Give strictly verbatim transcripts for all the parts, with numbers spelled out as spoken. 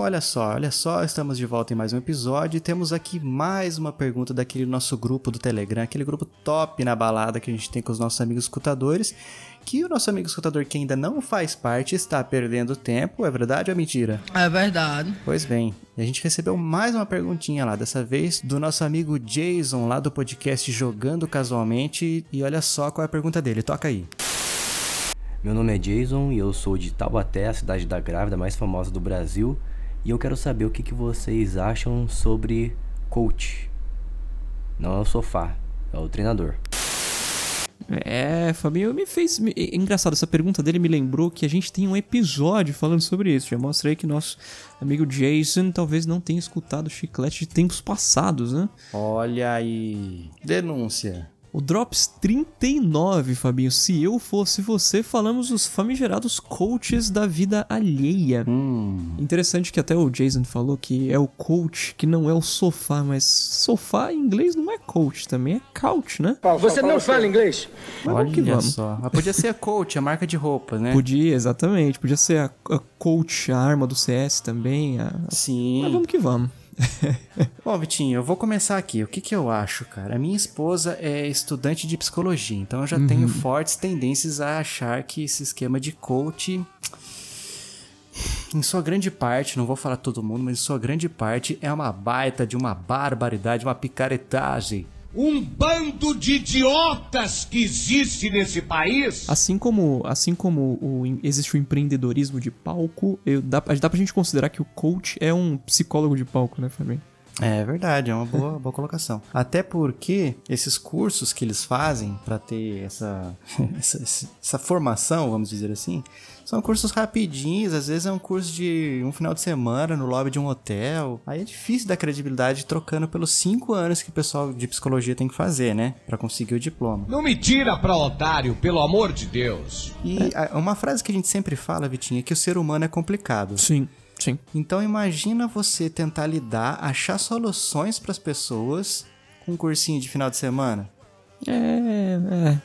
olha só, olha só, estamos de volta em mais um episódio e temos aqui mais uma pergunta daquele nosso grupo do Telegram, aquele grupo top na balada que a gente tem com os nossos amigos escutadores, que o nosso amigo escutador que ainda não faz parte está perdendo tempo, é verdade ou é mentira? É verdade. Pois bem, a gente recebeu mais uma perguntinha lá, dessa vez do nosso amigo Jason lá do podcast Jogando Casualmente, e olha só qual é a pergunta dele, toca aí. Meu nome é Jason e eu sou de Taubaté, a cidade da grávida mais famosa do Brasil, e eu quero saber o que, que vocês acham sobre coach. Não é o sofá, é o treinador. É, Fabinho, me fez... Me... Engraçado, essa pergunta dele me lembrou que a gente tem um episódio falando sobre isso. Já mostrei que nosso amigo Jason talvez não tenha escutado Chiclete de tempos passados, né? Olha aí, denúncia. O Drops trinta e nove, Fabinho, se eu fosse você, falamos os famigerados coaches da vida alheia. Hum. Interessante que até o Jason falou que é o coach, que não é o sofá, mas sofá em inglês não é coach também, é couch, né? Paulo, você não fala inglês? Mas olha que vamos. Só, mas podia ser a coach, a marca de roupa, né? Podia, exatamente, podia ser a, a coach, a arma do C S também. A... Sim. Mas vamos que vamos. Bom, Vitinho, eu vou começar aqui. O que que eu acho, cara? A minha esposa é estudante de psicologia, então eu já uhum. tenho fortes tendências a achar que esse esquema de coach, em sua grande parte, não vou falar todo mundo, mas em sua grande parte é uma baita de uma barbaridade, uma picaretagem. Um bando de idiotas que existe nesse país. Assim como, assim como o, existe o empreendedorismo de palco, eu, dá, dá pra gente considerar que o coach é um psicólogo de palco, né, Fabinho? É verdade, é uma boa, boa colocação. Até porque esses cursos que eles fazem pra ter essa, essa, essa formação, vamos dizer assim, são cursos rapidinhos, às vezes é um curso de um final de semana no lobby de um hotel. Aí é difícil dar credibilidade trocando pelos cinco anos que o pessoal de psicologia tem que fazer, né? Pra conseguir o diploma. Não me tira pra otário, pelo amor de Deus! E é. Uma frase que a gente sempre fala, Vitinho, é que o ser humano é complicado. Sim. Sim. Então imagina você tentar lidar, achar soluções pras pessoas com um cursinho de final de semana. É, é.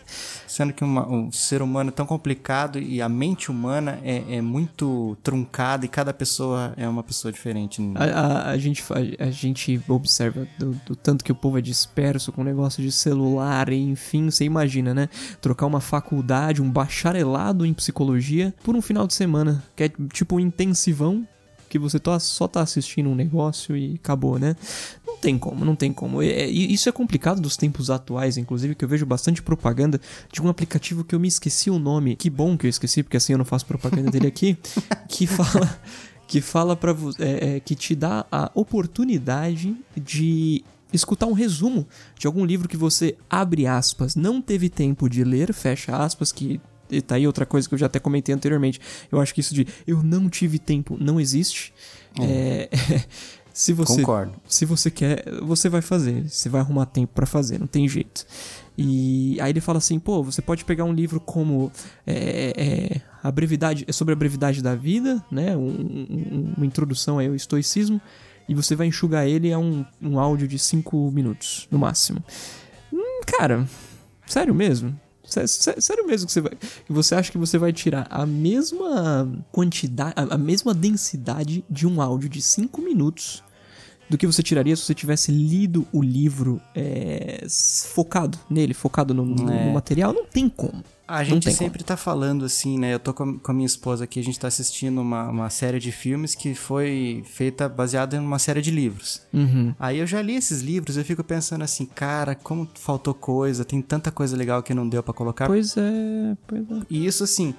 Sendo que uma, um ser humano é tão complicado e a mente humana é, é muito truncada e cada pessoa é uma pessoa diferente. A, a, a, gente, a, a gente observa do, do tanto que o povo é disperso com o negócio de celular, e enfim, você imagina, né? Trocar uma faculdade, um bacharelado em psicologia por um final de semana, que é tipo um intensivão. Que você tá, só tá assistindo um negócio e acabou, né? Não tem como, não tem como. E, e, isso é complicado dos tempos atuais, inclusive, que eu vejo bastante propaganda de um aplicativo que eu me esqueci o nome. Que bom que eu esqueci, porque assim eu não faço propaganda dele aqui. Que fala, que fala pra você, é, é, que te dá a oportunidade de escutar um resumo de algum livro que você, abre aspas, não teve tempo de ler, fecha aspas, que... E tá aí outra coisa que eu já até comentei anteriormente. Eu acho que isso de eu não tive tempo não existe. Hum. É, é, se você, concordo. Se você quer, você vai fazer. Você vai arrumar tempo pra fazer, não tem jeito. E aí ele fala assim, pô, você pode pegar um livro como é, é, a brevidade, sobre a brevidade da vida, né? Um, um, uma introdução aí ao estoicismo. E você vai enxugar ele a um, um áudio de cinco minutos, no máximo. Hum, cara, sério mesmo? Sério mesmo que você vai... Você acha que você vai tirar a mesma quantidade, a mesma densidade de um áudio de cinco minutos do que você tiraria se você tivesse lido o livro é, focado nele, focado no, no, é. no material? Não tem como. A gente sempre como. Tá falando assim, né? Eu tô com a minha esposa aqui, a gente tá assistindo uma, uma série de filmes que foi feita baseada em uma série de livros. Uhum. Aí eu já li esses livros, eu fico pensando assim, cara, como faltou coisa, tem tanta coisa legal que não deu pra colocar. Pois é, pois é. E isso assim,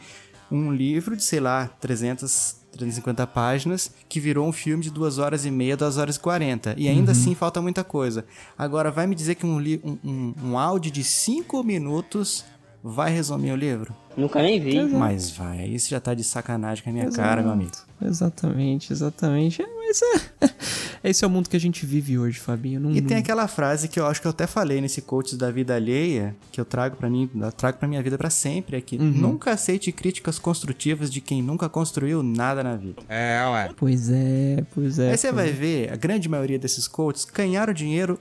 um livro de, sei lá, trezentas, trezentas e cinquenta páginas, que virou um filme de duas horas e meia, duas horas e quarenta. E ainda uhum. assim falta muita coisa. Agora, vai me dizer que um, li- um, um, um áudio de cinco minutos... vai resumir o livro? Nunca nem vi. Exato. Mas vai, isso já tá de sacanagem com a minha Exato. Cara, meu amigo. Exatamente, exatamente. É, mas é... Esse é o mundo que a gente vive hoje, Fabinho. Não, e não... tem aquela frase que eu acho que eu até falei nesse coach da vida alheia, que eu trago pra mim, eu trago pra minha vida pra sempre, é que uhum. nunca aceite críticas construtivas de quem nunca construiu nada na vida. É, ué. Pois é, pois é. Aí você vai ver, a grande maioria desses coaches ganharam dinheiro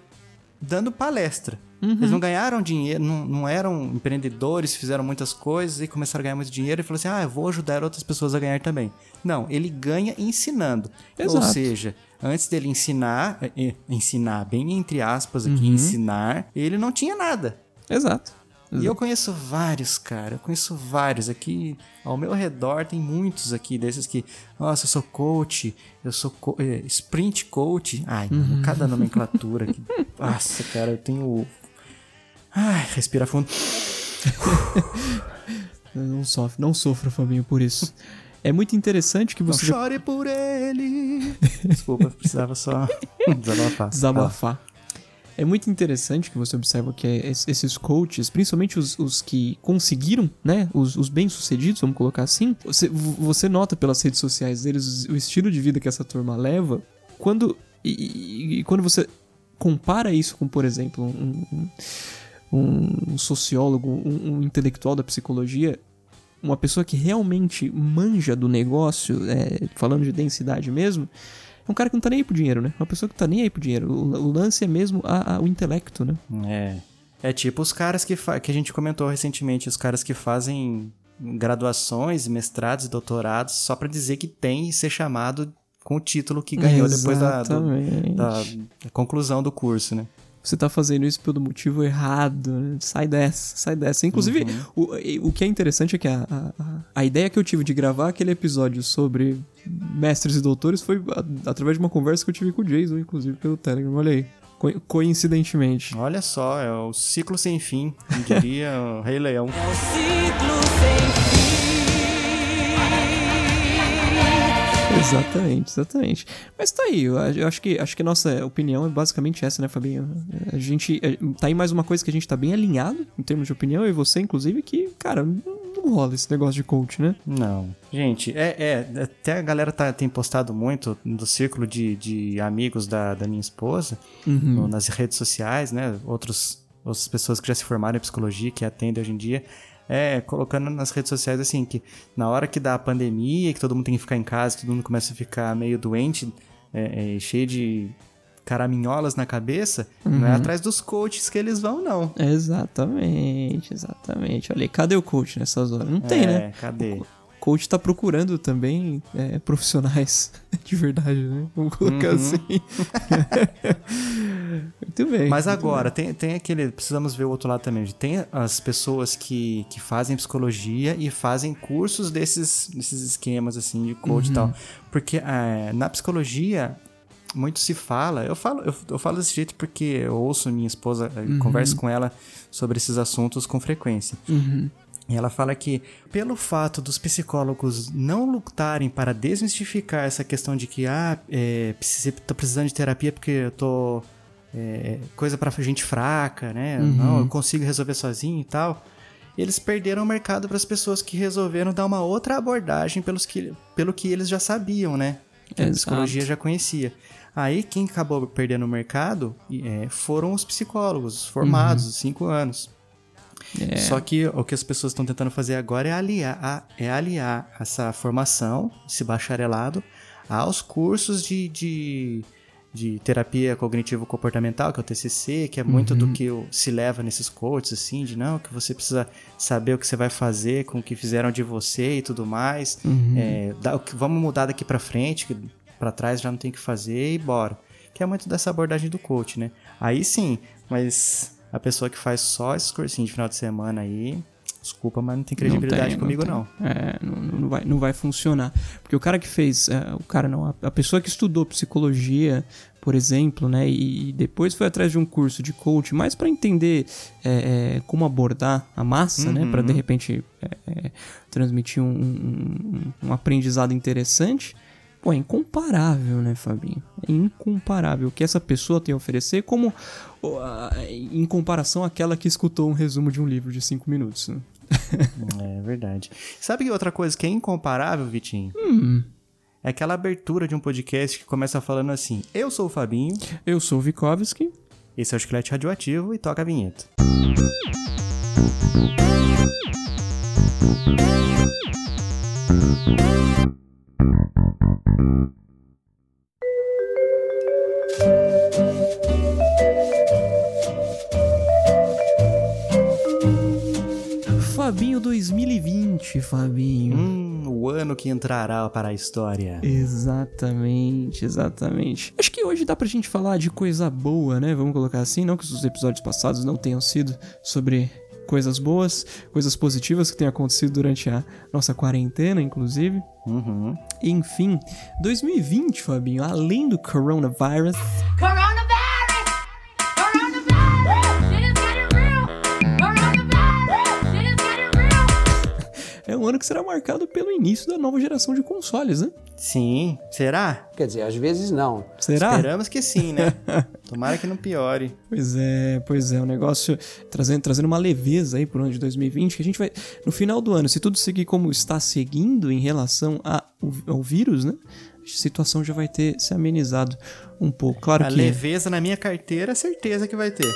dando palestra. Uhum. Eles não ganharam dinheiro, não, não eram empreendedores, fizeram muitas coisas e começaram a ganhar muito dinheiro e falaram assim, ah, eu vou ajudar outras pessoas a ganhar também. Não, ele ganha ensinando. Exato. Ou seja, antes dele ensinar, ensinar bem entre aspas aqui, uhum. ensinar, ele não tinha nada. Exato. Exato. E eu conheço vários, cara, eu conheço vários aqui, ao meu redor tem muitos aqui desses que, nossa, eu sou coach, eu sou co- sprint coach, ai, uhum. cada nomenclatura aqui, nossa, cara, eu tenho, ai, respira fundo. Não sofre, não sofra, Fabinho, por isso. É muito interessante que você... Não chore por ele. Desculpa, precisava só desabafar. Desabafar. Ah. É muito interessante que você observa que esses coaches, principalmente os, os que conseguiram, né, os, os bem-sucedidos, vamos colocar assim, você, você nota pelas redes sociais deles o estilo de vida que essa turma leva, quando, e, e quando você compara isso com, por exemplo, um, um, um sociólogo, um, um intelectual da psicologia, uma pessoa que realmente manja do negócio, é, falando de densidade mesmo, é um cara que não tá nem aí pro dinheiro, né? É uma pessoa que tá nem aí pro dinheiro. O, o lance é mesmo a, a, o intelecto, né? É. É tipo os caras que, fa- que a gente comentou recentemente, os caras que fazem graduações, mestrados e doutorados só pra dizer que tem e ser chamado com o título que ganhou. Exatamente. Depois da, do, da conclusão do curso, né? Você tá fazendo isso pelo motivo errado, né? Sai dessa, sai dessa. Inclusive, uhum. o, o que é interessante é que a, a, a ideia que eu tive de gravar aquele episódio sobre mestres e doutores foi a, através de uma conversa que eu tive com o Jason, inclusive, pelo Telegram. Olha aí, Co- coincidentemente. Olha só, é o ciclo sem fim, eu diria o Rei Leão. É o ciclo sem fim. Exatamente, exatamente. Mas tá aí, eu acho que, acho que a nossa opinião é basicamente essa, né, Fabinho? A gente, tá aí mais uma coisa que a gente tá bem alinhado em termos de opinião, e você, inclusive, que, cara, não rola esse negócio de coach, né? Não. Gente, é, é até a galera tá, tem postado muito do círculo de, de amigos da, da minha esposa, uhum. no, nas redes sociais, né, outros, outras pessoas que já se formaram em psicologia, que atendem hoje em dia, é, colocando nas redes sociais assim, que na hora que dá a pandemia, que todo mundo tem que ficar em casa, todo mundo começa a ficar meio doente, é, é, cheio de caraminholas na cabeça, uhum. não é atrás dos coaches que eles vão, não. Exatamente, exatamente. Olha aí, cadê o coach nessas horas? Não tem, é, né? Cadê? O coach tá procurando também é, profissionais de verdade, né? Vamos colocar uhum. assim. Muito bem. Mas muito agora, bem. Tem, tem aquele... Precisamos ver o outro lado também. Tem as pessoas que, que fazem psicologia e fazem cursos desses, desses esquemas, assim, de coach uhum. e tal. Porque é, na psicologia, muito se fala... Eu falo, eu, eu falo desse jeito porque eu ouço minha esposa, uhum. converso com ela sobre esses assuntos com frequência. Uhum. E ela fala que, pelo fato dos psicólogos não lutarem para desmistificar essa questão de que, ah, é, tô precisando de terapia porque eu tô... É, coisa pra gente fraca, né? Uhum. Não, eu consigo resolver sozinho e tal. Eles perderam o mercado para as pessoas que resolveram dar uma outra abordagem pelos que, pelo que eles já sabiam, né? Que a psicologia já conhecia. Aí quem acabou perdendo o mercado é, foram os psicólogos formados, uhum. cinco anos. É. Só que o que as pessoas estão tentando fazer agora é aliar, é aliar essa formação, esse bacharelado, aos cursos de... de de terapia cognitivo-comportamental, que é o T C C, que é muito uhum. do que se leva nesses coaches, assim, de não, que você precisa saber o que você vai fazer com o que fizeram de você e tudo mais, uhum. é, dá, vamos mudar daqui pra frente, que pra trás já não tem o que fazer e bora. Que é muito dessa abordagem do coach, né? Aí sim, mas a pessoa que faz só esses cursinhos de final de semana aí... Desculpa, mas não tem credibilidade não tem, comigo, não. Não. É, não, não, vai, não vai funcionar. Porque o cara que fez... É, o cara não, a, a pessoa que estudou psicologia, por exemplo, né? E, e depois foi atrás de um curso de coach, mais para entender é, é, como abordar a massa, uhum. né? Para, de repente, é, é, transmitir um, um, um aprendizado interessante. Pô, é incomparável, né, Fabinho? É incomparável o que essa pessoa tem a oferecer como... Uh, em comparação àquela que escutou um resumo de um livro de cinco minutos, né? É verdade. Sabe que outra coisa que é incomparável, Vitinho? Hum. É aquela abertura de um podcast que começa falando assim: eu sou o Fabinho, eu sou o Vikovski, esse é o Chiclete Radioativo, e toca a vinheta. Fabinho dois mil e vinte, Fabinho. Hum, o ano que entrará para a história. Exatamente, exatamente. Acho que hoje dá pra gente falar de coisa boa, né? Vamos colocar assim, não que os episódios passados não tenham sido sobre coisas boas, coisas positivas que tenham acontecido durante a nossa quarentena, inclusive. Uhum. Enfim, dois mil e vinte, Fabinho, além do coronavírus... Coronavírus! É um ano que será marcado pelo início da nova geração de consoles, né? Sim. Será? Quer dizer, às vezes não. Será? Esperamos que sim, né? Tomara que não piore. Pois é, pois é. Um negócio trazendo, trazendo uma leveza aí pro ano de dois mil e vinte, que a gente vai... No final do ano, se tudo seguir como está seguindo em relação a, ao vírus, né? A situação já vai ter se amenizado um pouco. Claro a que... A leveza na minha carteira, certeza que vai ter.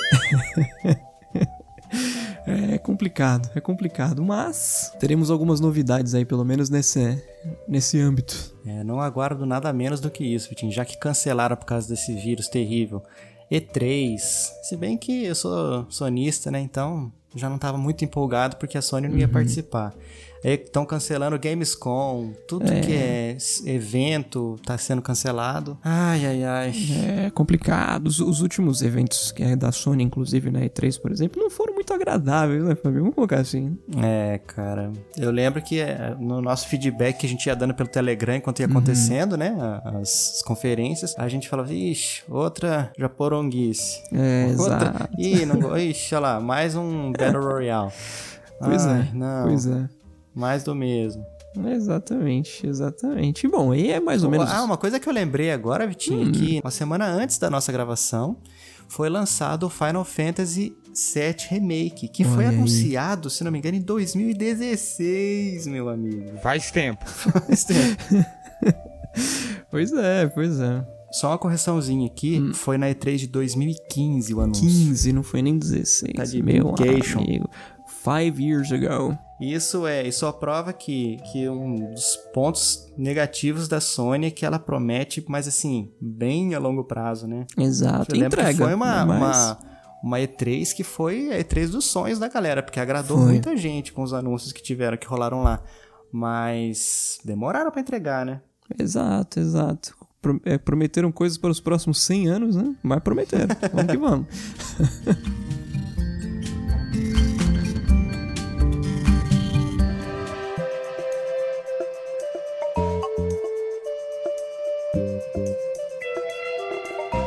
É complicado, é complicado, mas teremos algumas novidades aí, pelo menos nesse, nesse âmbito. É, não aguardo nada menos do que isso, Vitinho, já que cancelaram por causa desse vírus terrível. E três, se bem que eu sou sonista, né, então já não estava muito empolgado porque a Sony não ia uhum. participar. Aí estão cancelando Gamescom, tudo é. que é evento está sendo cancelado. Ai, ai, ai. É complicado. Os, os últimos eventos que é da Sony, inclusive na E três, por exemplo, não foram muito agradáveis, né, Fabinho? Vamos colocar assim. É, cara. Eu lembro que no nosso feedback que a gente ia dando pelo Telegram enquanto ia acontecendo, uhum. né, as conferências, a gente falava, ixi, outra japoronguice. É, outra... exato. Ih, não... ixi, olha lá, mais um Battle Royale. Pois ai, é, não. Pois é. Mais do mesmo. Exatamente, exatamente. Bom, aí é mais ou menos... Ah, uma coisa que eu lembrei agora, Vitinho, hum. que uma semana antes da nossa gravação foi lançado o Final Fantasy sete Remake, que Olha foi aí. anunciado, se não me engano, em dois mil e dezesseis, meu amigo. Faz tempo. Faz tempo. Pois é, pois é. Só uma correçãozinha aqui, hum. foi na E três de dois mil e quinze o anúncio. quinze, não foi nem dezesseis. Tá de meu amigo. Five years ago. Isso é, isso só prova que, que um dos pontos negativos da Sony é que ela promete, mas assim, bem a longo prazo, né? Exato, eu entrega. Que foi uma, mas... uma, uma E três que foi a E três dos sonhos da galera, porque agradou foi. muita gente com os anúncios que tiveram, que rolaram lá. Mas demoraram pra entregar, né? Exato, exato. Prometeram coisas para os próximos cem anos, né? Mas prometeram, vamos que vamos.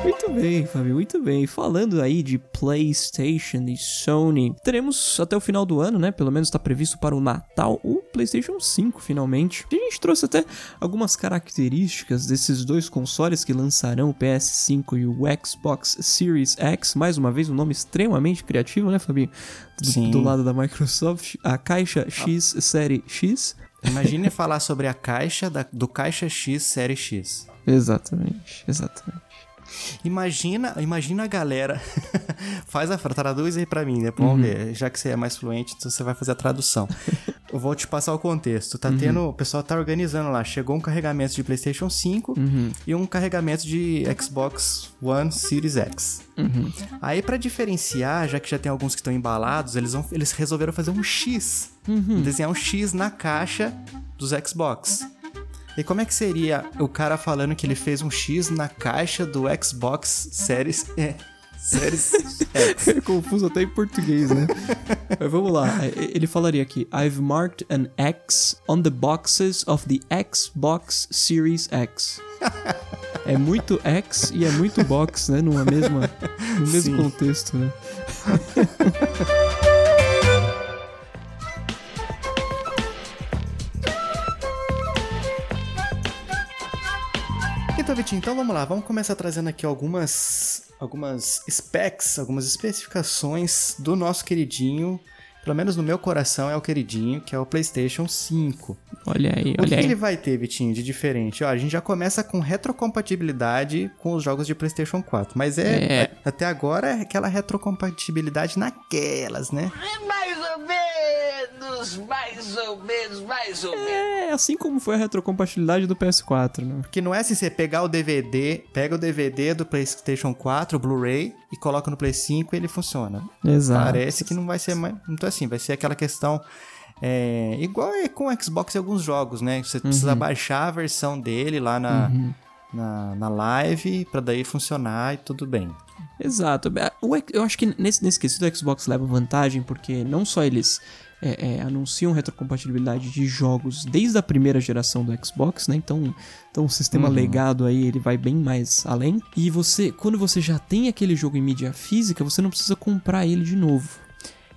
Muito bem, Fabinho, muito bem. Falando aí de PlayStation e Sony, teremos até o final do ano, né? Pelo menos está previsto para o Natal o PlayStation cinco, finalmente. A gente trouxe até algumas características desses dois consoles que lançarão o P S cinco e o Xbox Series X. Mais uma vez, um nome extremamente criativo, né, Fabinho? Do, Sim. do lado da Microsoft, a caixa X Série X. Imagine falar sobre a caixa da, do caixa X Série X. Exatamente, exatamente. Imagina, imagina a galera. Faz a traduz aí pra mim, né? Vamos uhum. ver, já que você é mais fluente, então você vai fazer a tradução. Eu vou te passar o contexto. Tá uhum. tendo, o pessoal tá organizando lá. Chegou um carregamento de PlayStation cinco uhum. e um carregamento de Xbox One Series X. Uhum. Aí pra diferenciar, já que já tem alguns que estão embalados, eles, vão, eles resolveram fazer um X. Uhum. Desenhar um X na caixa dos Xbox. E como é que seria o cara falando que ele fez um X na caixa do Xbox Series... É, Series X. É confuso até em português, né? Mas vamos lá. Ele falaria aqui... I've marked an X on the boxes of the Xbox Series X. É muito X e é muito box, né? Numa mesma, no mesmo Sim. contexto, né? Então, Vitinho, então vamos lá, vamos começar trazendo aqui algumas, algumas specs, algumas especificações do nosso queridinho, pelo menos no meu coração é o queridinho, que é o PlayStation cinco. Olha aí, olha aí. O que ele vai ter, Vitinho, de diferente? Ó, a gente já começa com retrocompatibilidade com os jogos de PlayStation quatro, mas é, é. até agora é aquela retrocompatibilidade naquelas, né? É mais ou menos! menos, mais ou menos, mais ou menos. É, assim como foi a retrocompatibilidade do P S quatro, né? Que não é assim, você pegar o D V D, pega o D V D do PlayStation quatro, o Blu-ray, e coloca no Play cinco e ele funciona. Exato. Parece que não vai ser mais... Então assim, vai ser aquela questão... É, igual é com o Xbox e alguns jogos, né? Você uhum. precisa baixar a versão dele lá na... Uhum. Na, na live, pra daí funcionar e tudo bem. Exato. Eu acho que nesse, nesse quesito o Xbox leva vantagem, porque não só eles é, é, anunciam retrocompatibilidade de jogos desde a primeira geração do Xbox, né? Então, então o sistema uhum. legado aí, ele vai bem mais além. E você, quando você já tem aquele jogo em mídia física, você não precisa comprar ele de novo.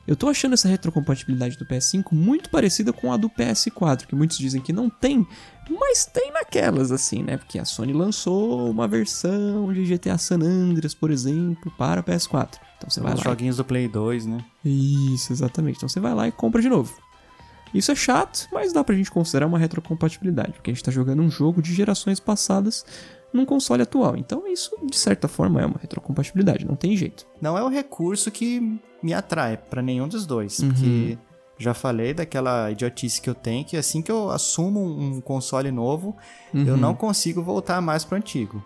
Eu tô achando essa retrocompatibilidade do P S cinco muito parecida com a do P S quatro, que muitos dizem que não tem, mas tem naquelas, assim, né? Porque a Sony lançou uma versão de G T A San Andreas, por exemplo, para P S quatro. Então você vai lá. Os joguinhos do Play dois, né? Isso, exatamente. Então você vai lá e compra de novo. Isso é chato, mas dá pra gente considerar uma retrocompatibilidade, porque a gente tá jogando um jogo de gerações passadas num console atual. Então isso, de certa forma, é uma retrocompatibilidade, não tem jeito. Não é um recurso que me atrai pra nenhum dos dois, uhum. porque já falei daquela idiotice que eu tenho, que assim que eu assumo um console novo, uhum. eu não consigo voltar mais pro antigo.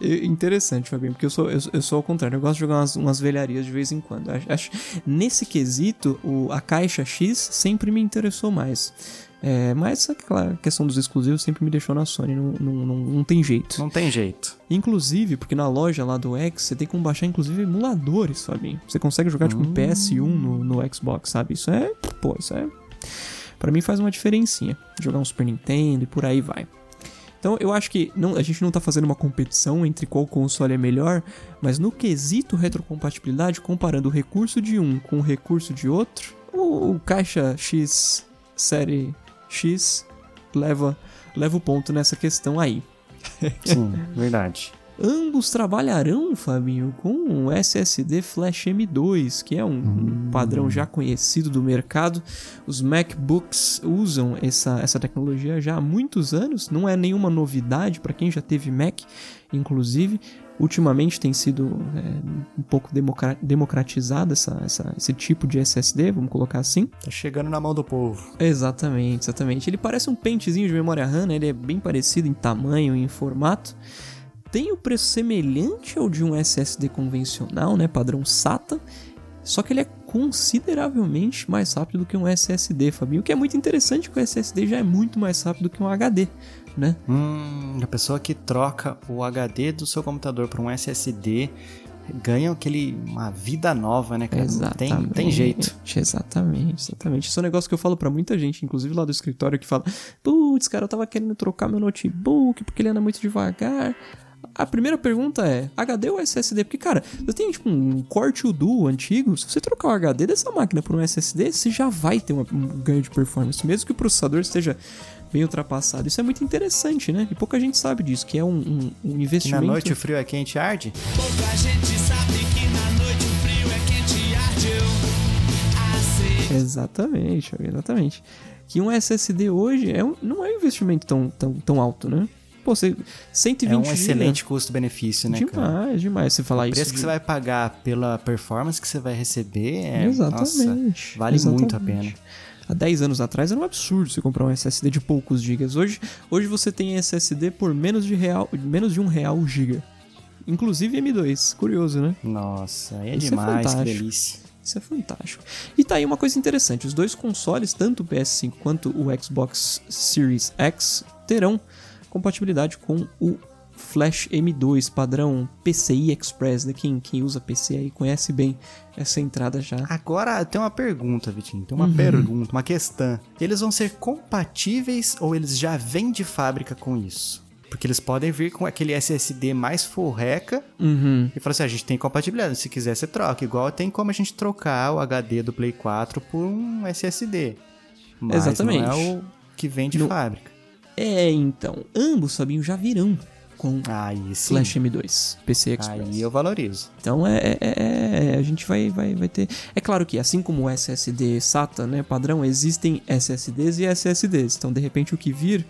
Interessante, Fabinho, porque eu sou, eu, eu sou ao contrário, eu gosto de jogar umas, umas velharias de vez em quando. Acho, acho, nesse quesito, o, a caixa X sempre me interessou mais. É, mas aquela questão dos exclusivos sempre me deixou na Sony, não, não, não, não tem jeito. Não tem jeito. Inclusive, porque na loja lá do X, você tem como baixar inclusive emuladores, Fabinho. Você consegue jogar hum. tipo um P S um no, no Xbox, sabe? Isso é, pô, isso é... Pra mim faz uma diferencinha. Jogar um Super Nintendo e por aí vai. Então eu acho que não, a gente não tá fazendo uma competição entre qual console é melhor, mas no quesito retrocompatibilidade, comparando o recurso de um com o recurso de outro, o, o caixa X, série... X leva, leva o ponto nessa questão aí. Sim, verdade. Ambos trabalharão, Fabinho, com um S S D Flash M dois, que é um hum. padrão já conhecido do mercado. Os MacBooks usam essa, essa tecnologia já há muitos anos, não é nenhuma novidade para quem já teve Mac, inclusive. Ultimamente tem sido é, um pouco democratizado essa, essa, esse tipo de S S D, vamos colocar assim. Tá chegando na mão do povo. Exatamente, exatamente. Ele parece um pentezinho de memória RAM, né? Ele é bem parecido em tamanho e em formato. Tem o preço semelhante ao de um S S D convencional, né? Padrão SATA. Só que ele é consideravelmente mais rápido do que um S S D, Fabinho. O que é muito interessante, que o S S D já é muito mais rápido do que um H D. Né? Hum, a pessoa que troca o H D do seu computador por um S S D ganha aquele, uma vida nova, né, cara? Exatamente. Não tem, tem jeito. Exatamente, exatamente. Isso é um negócio que eu falo pra muita gente, inclusive lá do escritório, que fala: putz, cara, eu tava querendo trocar meu notebook porque ele anda muito devagar. A primeira pergunta é: H D ou S S D? Porque, cara, eu tenho tipo um Core dois Duo antigo. Se você trocar o H D dessa máquina por um S S D, você já vai ter um ganho de performance, mesmo que o processador esteja bem ultrapassado. Isso é muito interessante, né? E pouca gente sabe disso, que é um, um, um investimento... Que na noite o frio é quente e arde? Pouca gente sabe que na noite o frio é quente e arde. Exatamente, exatamente. Que um S S D hoje é um, não é um investimento tão, tão, tão alto, né? Pô, você... cento e vinte é um excelente custo-benefício, né, demais, cara? Demais, demais você falar isso. O preço isso que de... você vai pagar pela performance que você vai receber é... Exatamente. Nossa, vale exatamente. Muito a pena. Há dez anos atrás era um absurdo você comprar um S S D de poucos gigas. Hoje, hoje você tem S S D por menos de, real, menos de um real o giga. Inclusive M dois. Curioso, né? Nossa, é isso demais, é que delícia. Isso é fantástico. E tá aí uma coisa interessante. Os dois consoles, tanto o P S cinco quanto o Xbox Series X, terão compatibilidade com o Flash M dois, padrão P C I Express, né? Quem, quem usa P C aí conhece bem essa entrada já. Agora, tem uma pergunta, Vitinho, tem uma uhum. pergunta, uma questão. Eles vão ser compatíveis ou eles já vêm de fábrica com isso? Porque eles podem vir com aquele S S D mais forreca uhum. e falar assim: a gente tem compatibilidade, se quiser você troca. Igual tem como a gente trocar o H D do Play quatro por um S S D. Mas exatamente. Não é o que vem de no... fábrica. É, então, ambos, Fabinho, já virão com aí, Flash M dois, P C I Express. Aí eu valorizo. Então é, é, é a gente vai, vai, vai ter... É claro que assim como o S S D SATA, né, padrão, existem S S Ds e S S Ds. Então de repente o que vir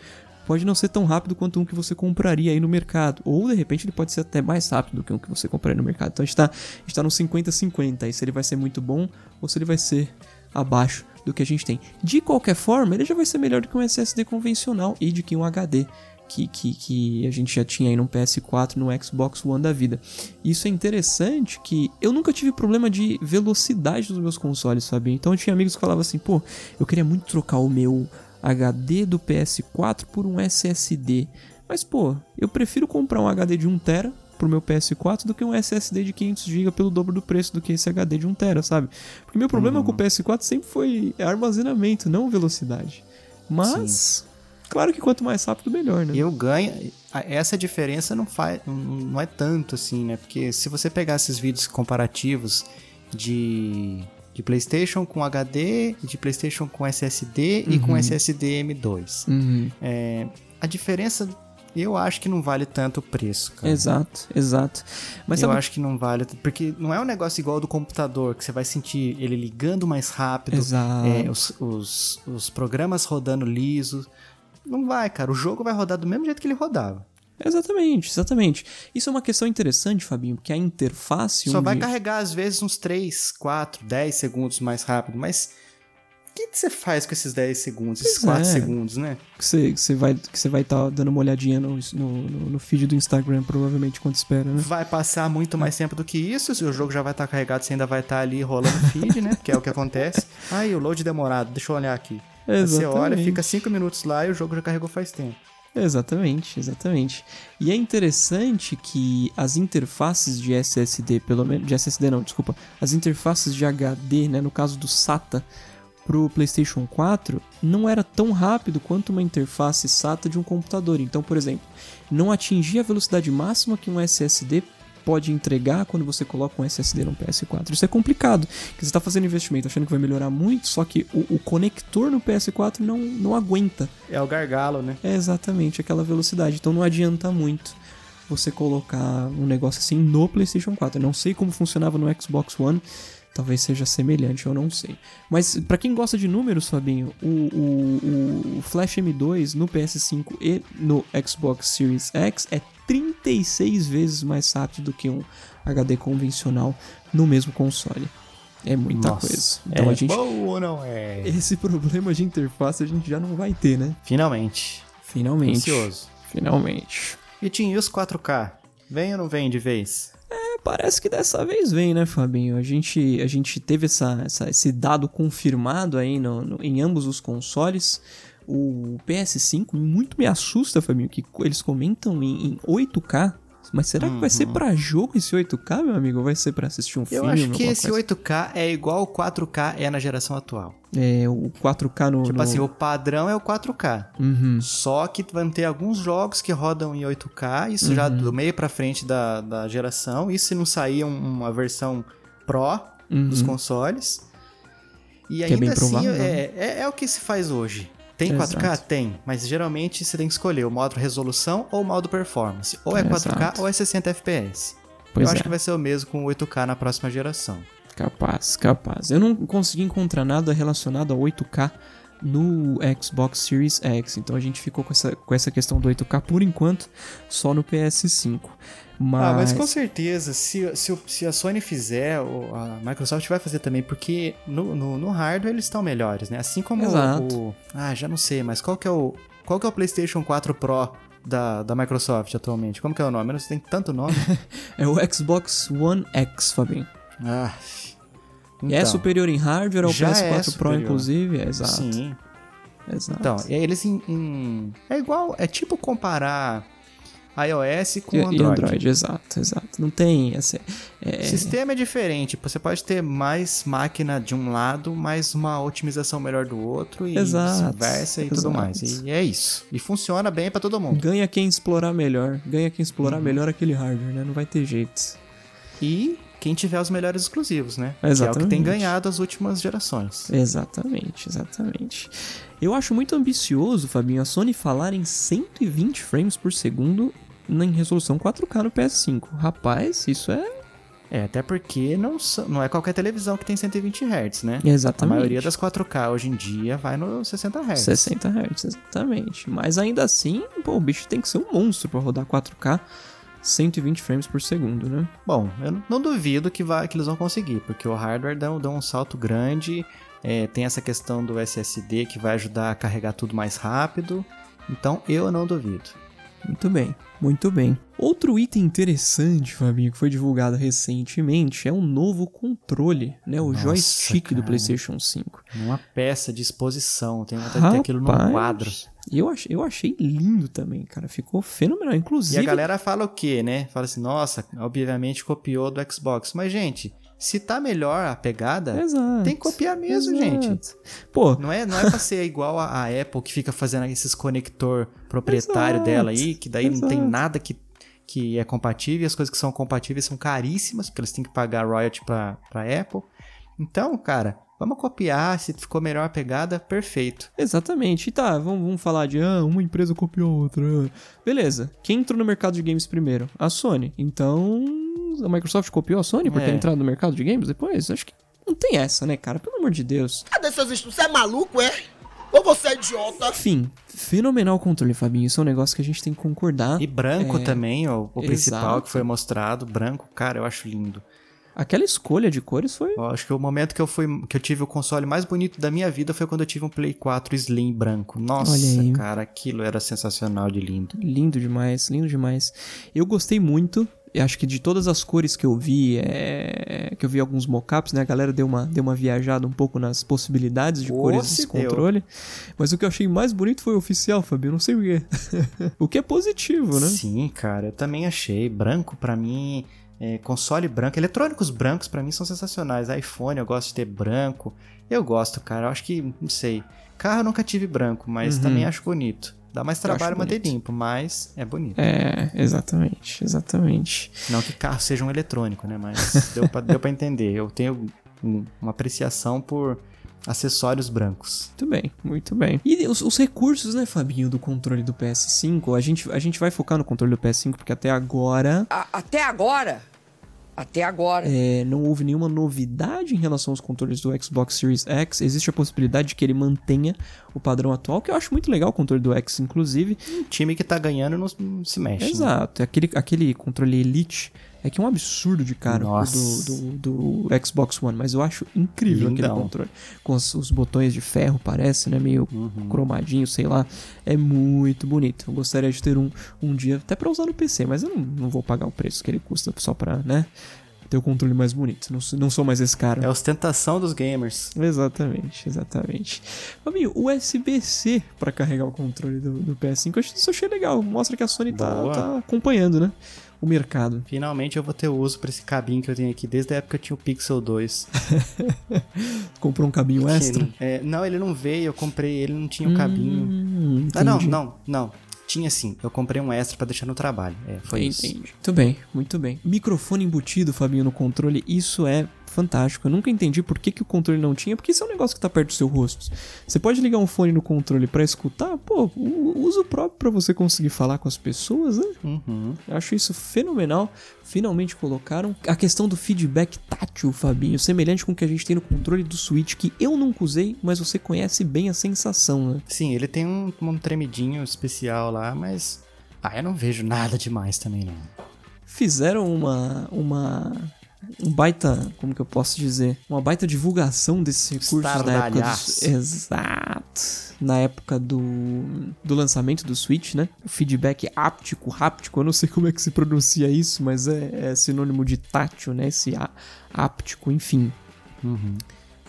pode não ser tão rápido quanto um que você compraria aí no mercado. Ou de repente ele pode ser até mais rápido do que um que você compraria no mercado. Então a gente tá, a gente tá no cinquenta cinquenta aí, se ele vai ser muito bom ou se ele vai ser abaixo do que a gente tem. De qualquer forma, ele já vai ser melhor do que um S S D convencional e de que um H D que, que, que a gente já tinha aí no P S quatro, no Xbox One da vida. Isso é interessante, que eu nunca tive problema de velocidade dos meus consoles, sabe? Então eu tinha amigos que falavam assim, pô, eu queria muito trocar o meu H D do P S quatro por um S S D. Mas, pô, eu prefiro comprar um H D de um terabyte pro meu P S quatro do que um S S D de quinhentos gigabytes pelo dobro do preço do que esse H D de um terabyte, sabe? Porque meu problema hum. com o P S quatro sempre foi armazenamento, não velocidade. Mas, sim, claro que quanto mais rápido, melhor, né? Eu ganho... Essa diferença não, faz, não é tanto, assim, né? Porque se você pegar esses vídeos comparativos de... de PlayStation com H D, de PlayStation com S S D uhum. e com S S D M dois. Uhum. É, a diferença, eu acho que não vale tanto o preço, cara. Exato, exato. Mas eu sabe... acho que não vale, porque não é um negócio igual ao do computador, que você vai sentir ele ligando mais rápido, é, os, os, os programas rodando liso. Não vai, cara. O jogo vai rodar do mesmo jeito que ele rodava. Exatamente, exatamente. Isso é uma questão interessante, Fabinho, porque a interface... Só onde... vai carregar, às vezes, uns três, quatro, dez segundos mais rápido, mas o que você faz com esses dez segundos, pois esses quatro segundos, né? Que você, que você vai estar vai tá dando uma olhadinha no, no, no feed do Instagram, provavelmente, quando espera, né? Vai passar muito mais tempo do que isso, o jogo já vai estar tá carregado, você ainda vai estar tá ali rolando o feed, né? Que é o que acontece. Aí, o load demorado, deixa eu olhar aqui. Exatamente. Você olha, fica cinco minutos lá e o jogo já carregou faz tempo. Exatamente, exatamente. E é interessante que as interfaces de S S D, pelo menos... De S S D não, desculpa. As interfaces de H D, né, no caso do SATA, pro PlayStation quatro, não era tão rápido quanto uma interface SATA de um computador. Então, por exemplo, não atingia a velocidade máxima que um S S D pode entregar quando você coloca um S S D no P S quatro. Isso é complicado, porque você está fazendo investimento achando que vai melhorar muito, só que o, o conector no P S quatro não, não aguenta. É o gargalo, né? É exatamente aquela velocidade. Então não adianta muito você colocar um negócio assim no PlayStation quatro. Eu não sei como funcionava no Xbox One, talvez seja semelhante, eu não sei. Mas para quem gosta de números, Fabinho, o, o, o Flash M dois no P S cinco e no Xbox Series X é trinta e seis vezes mais rápido do que um H D convencional no mesmo console. É muita Nossa, coisa. Então é a gente... bom ou não é? Esse problema de interface a gente já não vai ter, né? Finalmente. Finalmente. Ansioso. Finalmente. E tinha os quatro K. Vem ou não vem de vez? É, parece que dessa vez vem, né, Fabinho? A gente, a gente teve essa, essa, esse dado confirmado aí no, no, em ambos os consoles. O P S cinco muito me assusta, Fabinho, que eles comentam em, em oito K. Mas será uhum. que vai ser pra jogo esse oito K, meu amigo? Ou vai ser pra assistir um Eu filme? Eu acho que esse coisa? oito K é igual o quatro K é na geração atual. É, o quatro K no... Tipo no... assim, o padrão é o quatro K. Uhum. Só que vão ter alguns jogos que rodam em oito K, isso uhum. já do meio pra frente da, da geração. Isso se não sair uma versão Pro uhum. dos consoles. E que ainda é bem assim, provável, é, é, é o que se faz hoje. Tem quatro K? Exato. Tem, mas geralmente você tem que escolher o modo resolução ou o modo performance. Ou é quatro K Exato. Ou é sessenta F P S. Pois Eu é. acho que vai ser o mesmo com oito K na próxima geração. Capaz, capaz. Eu não consegui encontrar nada relacionado a oito K no Xbox Series X, então a gente ficou com essa, com essa questão do oito K por enquanto só no P S cinco. Mas... Ah, mas com certeza, se, se, se a Sony fizer, a Microsoft vai fazer também, porque no, no, no hardware eles estão melhores, né? Assim como o, o... Ah, já não sei, mas qual que é o, qual que é o PlayStation quatro Pro da, da Microsoft atualmente? Como que é o nome? Eu não sei, tem tanto nome. É o Xbox One X, Fabinho. Ah... Então, é superior em hardware ao P S quatro é Pro, inclusive? É, exato. Sim. Exato. Então, eles em, em... É igual... É tipo comparar iOS com e, Android. E Android, exato, exato. Não tem... Essa, é... O sistema é diferente. Você pode ter mais máquina de um lado, mais uma otimização melhor do outro e vice-versa e exato. Tudo mais. E é isso. E funciona bem pra todo mundo. Ganha quem explorar melhor. Ganha quem explorar uhum. melhor aquele hardware, né? Não vai ter jeito. E... Quem tiver os melhores exclusivos, né? Exatamente. Que é o que tem ganhado as últimas gerações. Exatamente, exatamente. Eu acho muito ambicioso, Fabinho, a Sony falar em cento e vinte frames por segundo em resolução quatro K no P S cinco. Rapaz, isso é... É, até porque não, não é qualquer televisão que tem cento e vinte hertz, né? Exatamente. A maioria das quatro K hoje em dia vai no sessenta hertz. sessenta hertz, exatamente. Mas ainda assim, pô, o bicho tem que ser um monstro pra rodar quatro K. cento e vinte frames por segundo, né? Bom, eu não duvido que, vai, que eles vão conseguir, porque o hardware dá, dá um salto grande, é, tem essa questão do S S D que vai ajudar a carregar tudo mais rápido, então eu não duvido. Muito bem, muito bem. Outro item interessante, Fabinho, que foi divulgado recentemente é um novo controle, né? O Nossa, joystick cara. do PlayStation cinco. Uma peça de exposição, tem vontade Rapaz, de ter aquilo num quadro. Eu achei, eu achei lindo também, cara. Ficou fenomenal, inclusive... E a galera fala o quê, né? Fala assim, nossa, obviamente copiou do Xbox. Mas, gente, se tá melhor a pegada, exato, tem que copiar mesmo, exato. gente. Pô. Não é, não é pra ser igual a, a Apple, que fica fazendo esses conector proprietário exato, dela aí, que daí exato. não tem nada que, que é compatível. As coisas que são compatíveis são caríssimas, porque eles têm que pagar royalty pra, pra Apple. Então, cara... Vamos copiar, se ficou melhor a pegada, perfeito. Exatamente. E tá, vamos, vamos falar de ah, uma empresa copiou a outra. Beleza, quem entrou no mercado de games primeiro? A Sony. Então, a Microsoft copiou a Sony por ter é. entrado no mercado de games depois? Acho que não tem essa, né, cara? Pelo amor de Deus. Cadê seus estudos? Você é maluco, é? Ou você é idiota? Enfim, fenomenal controle, Fabinho. Isso é um negócio que a gente tem que concordar. E branco é... também, ó, o principal Exato. que foi mostrado. Branco, cara, eu acho lindo. Aquela escolha de cores foi... Eu acho que o momento que eu, fui, que eu tive o console mais bonito da minha vida foi quando eu tive um Play quatro Slim branco. Nossa, cara, aquilo era sensacional de lindo. Lindo demais, lindo demais. Eu gostei muito, eu acho que de todas as cores que eu vi, é... que eu vi alguns mockups, né? A galera deu uma, deu uma viajada um pouco nas possibilidades de oh, cores desse deu. controle. Mas o que eu achei mais bonito foi o oficial, Fabinho, não sei o quê. O que é positivo, né? Sim, cara, eu também achei. Branco, pra mim... É, console branco, eletrônicos brancos pra mim são sensacionais, iPhone eu gosto de ter branco, eu gosto, cara, eu acho que, não sei, carro eu nunca tive branco, mas uhum. também acho bonito, dá mais trabalho manter limpo, mas é bonito. É, exatamente, exatamente. Não que carro seja um eletrônico, né, mas deu, pra, deu pra entender, eu tenho uma apreciação por... acessórios brancos. Muito bem, muito bem. E os, os recursos, né, Fabinho, do controle do P S cinco, a gente, a gente vai focar no controle do P S cinco, porque até agora... A, até agora? Até agora. É, não houve nenhuma novidade em relação aos controles do Xbox Series X. Existe a possibilidade de que ele mantenha o padrão atual, que eu acho muito legal o controle do X, inclusive. Um time que tá ganhando não se mexe. Exato. Né? Aquele, aquele controle Elite... É que é um absurdo de caro do, do, do Xbox One, mas eu acho incrível Lindão. aquele controle. Com os, os botões de ferro, parece, né? Meio uhum. cromadinho, sei lá. É muito bonito. Eu gostaria de ter um, um dia, até pra usar no P C, mas eu não, não vou pagar o preço que ele custa só pra, né? Ter o controle mais bonito. Não, não sou mais esse cara. É a ostentação dos gamers. Exatamente, exatamente. Amigo, U S B C pra carregar o controle do, do P S cinco, eu acho que isso achei legal. Mostra que a Sony tá, tá acompanhando, né? O mercado. Finalmente eu vou ter uso pra esse cabinho que eu tenho aqui. Desde a época eu tinha o Pixel dois. Comprou um cabinho Porque extra? Ele, é, não, ele não veio. Eu comprei ele, não tinha o hum, cabinho. Entendi. Ah, não, não, não. Tinha sim. Eu comprei um extra pra deixar no trabalho. É, foi entendi. isso. Muito bem, muito bem. Microfone embutido, Fabinho, no controle. Isso é fantástico. Eu nunca entendi por que, que o controle não tinha. Porque isso é um negócio que tá perto do seu rosto. Você pode ligar um fone no controle pra escutar. Pô, uso próprio pra você conseguir falar com as pessoas, né? Uhum. Eu acho isso fenomenal. Finalmente colocaram. A questão do feedback tátil, Fabinho. Semelhante com o que a gente tem no controle do Switch. Que eu nunca usei, mas você conhece bem a sensação, né? Sim, ele tem um, um tremidinho especial lá. Mas... Ah, eu não vejo nada demais também, não. Fizeram uma... uma... um baita, como que eu posso dizer? Uma baita divulgação desses recursos na época do... Exato. Na época do... do lançamento do Switch, né? O feedback háptico, háptico, eu não sei como é que se pronuncia isso, mas é, é sinônimo de tátil, né? Esse há, háptico, enfim. Uhum.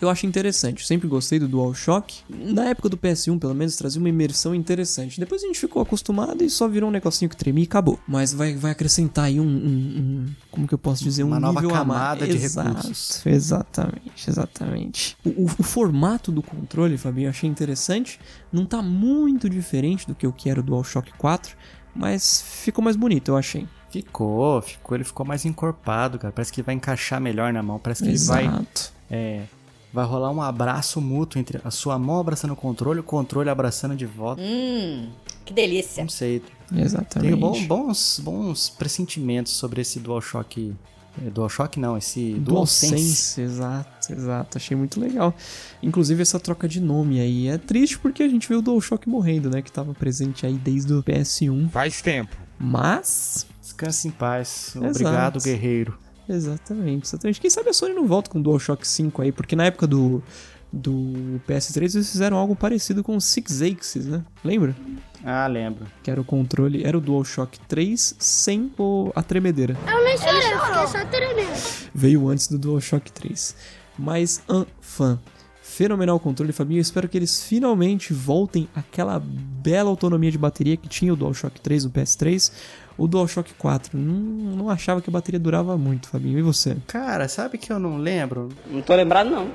Eu acho interessante, eu sempre gostei do DualShock. Na época do P S um, pelo menos, trazia uma imersão interessante. Depois a gente ficou acostumado e só virou um negocinho que tremia e acabou. Mas vai, vai acrescentar aí um, um, um... Como que eu posso dizer? Uma um nova nível camada de Exato, recursos. Exatamente, exatamente. O, o, o formato do controle, Fabinho, eu achei interessante. Não tá muito diferente do que eu quero do DualShock quatro, mas ficou mais bonito, eu achei. Ficou, ficou. Ele ficou mais encorpado, cara. Parece que vai encaixar melhor na mão. Parece que Exato. ele vai... É... Vai rolar um abraço mútuo entre a sua mão abraçando o controle e o controle abraçando de volta. Hum, que delícia. Não sei. Exatamente. Tenho bons, bons, bons pressentimentos sobre esse DualShock... DualShock não, esse DualSense. DualSense, exato, exato. Achei muito legal. Inclusive essa troca de nome aí. É triste porque a gente vê o DualShock morrendo, né? Que tava presente aí desde o P S um. Faz tempo. Mas... Descanse em paz. Obrigado, exato, guerreiro. Exatamente, exatamente. Quem sabe a Sony não volta com o DualShock cinco aí, porque na época do, do P S três eles fizeram algo parecido com o Six Axis, né? Lembra? Ah, lembro. Que era o controle, era o DualShock três sem o, a tremedeira. Eu nem chorei, eu fiquei só tremendo. Veio antes do DualShock três. Mas, um, fã, fenomenal controle, Fabinho. Eu espero que eles finalmente voltem àquela bela autonomia de bateria que tinha o DualShock três no P S três. O DualShock quatro, não, não achava que a bateria durava muito, Fabinho. E você? Cara, sabe que eu não lembro? Não tô lembrado, não.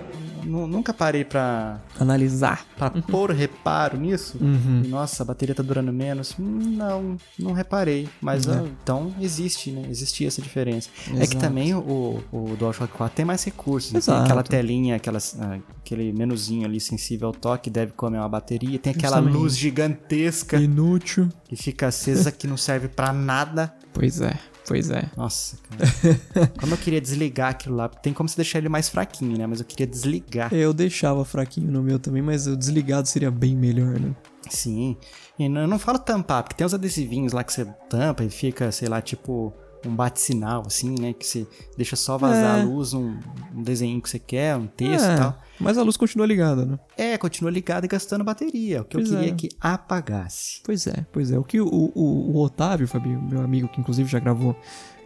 N- nunca parei pra... analisar. Pra uhum. pôr reparo nisso. Uhum. Nossa, a bateria tá durando menos. Não, não reparei. Mas, uhum. ah, então, existe, né? Existia essa diferença. Exato. É que também o, o DualShock quatro tem mais recursos. Né? Tem aquela telinha, aquelas, aquele menuzinho ali sensível ao toque, deve comer uma bateria. Tem aquela Justamente. luz gigantesca. Inútil. Que fica acesa, que não serve pra nada. Nada. Pois é, pois é. Nossa, cara. Como eu queria desligar aquilo lá. Tem como você deixar ele mais fraquinho, né? Mas eu queria desligar. Eu deixava fraquinho no meu também, mas o desligado seria bem melhor, né? Sim. E não, eu não falo tampar, porque tem uns adesivinhos lá que você tampa e fica, sei lá, tipo um bate-sinal, assim, né? Que você deixa só vazar é. a luz, um, um desenho que você quer, um texto é, e tal. Mas a luz continua ligada, né? É, continua ligada e gastando bateria. O que pois eu queria é. que apagasse. Pois é, pois é. O que o, o, o Otávio, Fabinho, meu amigo, que inclusive já gravou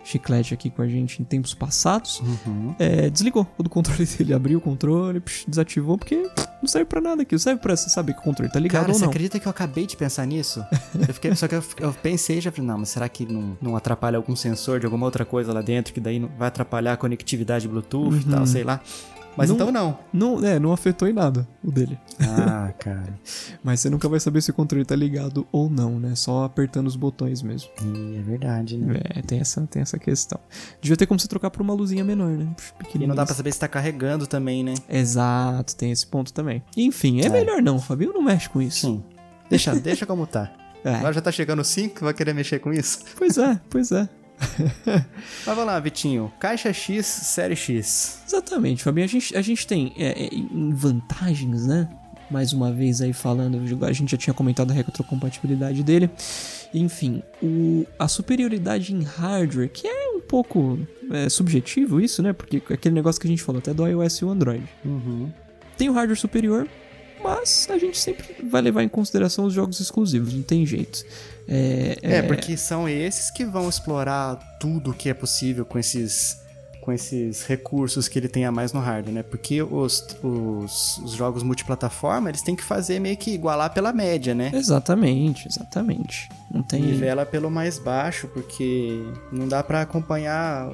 Chiclete aqui com a gente em tempos passados, uhum. é, desligou o controle dele, abriu o controle, psh, desativou, porque pff, não serve pra nada aqui, serve pra você saber que o controle tá ligado. Cara, ou não. Você acredita que eu acabei de pensar nisso? eu fiquei, só que eu, eu pensei, já falei, não, mas será que não, não atrapalha algum sensor de alguma outra coisa lá dentro, que daí não vai atrapalhar a conectividade Bluetooth uhum. e tal, sei lá. Mas não, então não. não. É, não afetou em nada o dele. Ah, cara. Mas você nunca vai saber se o controle tá ligado ou não, né? Só apertando os botões mesmo. E é verdade, né? É, tem essa, tem essa questão. Devia ter como você trocar por uma luzinha menor, né? E não dá pra saber se tá carregando também, né? Exato, tem esse ponto também. Enfim, é, é. melhor não, Fabinho, não mexe com isso. Sim. Deixa, deixa como tá. É. Agora já tá chegando cinco, vai querer mexer com isso? Pois é, pois é. Mas vamos lá, Vitinho. Caixa X, série X. Exatamente, Fabinho. A gente, a gente tem é, é, vantagens, né? Mais uma vez aí falando, a gente já tinha comentado a retrocompatibilidade dele. Enfim, o, a superioridade em hardware, que é um pouco é, subjetivo isso, né? Porque aquele negócio que a gente falou até do iOS e o Android. Uhum. Tem o hardware superior, mas a gente sempre vai levar em consideração os jogos exclusivos, não tem jeito. É, é, é porque são esses que vão explorar tudo o que é possível com esses, com esses recursos que ele tem a mais no hardware, né? Porque os, os, os jogos multiplataforma, eles têm que fazer meio que igualar pela média, né? Exatamente, exatamente. Não tem... Nivela pelo mais baixo, porque não dá pra acompanhar,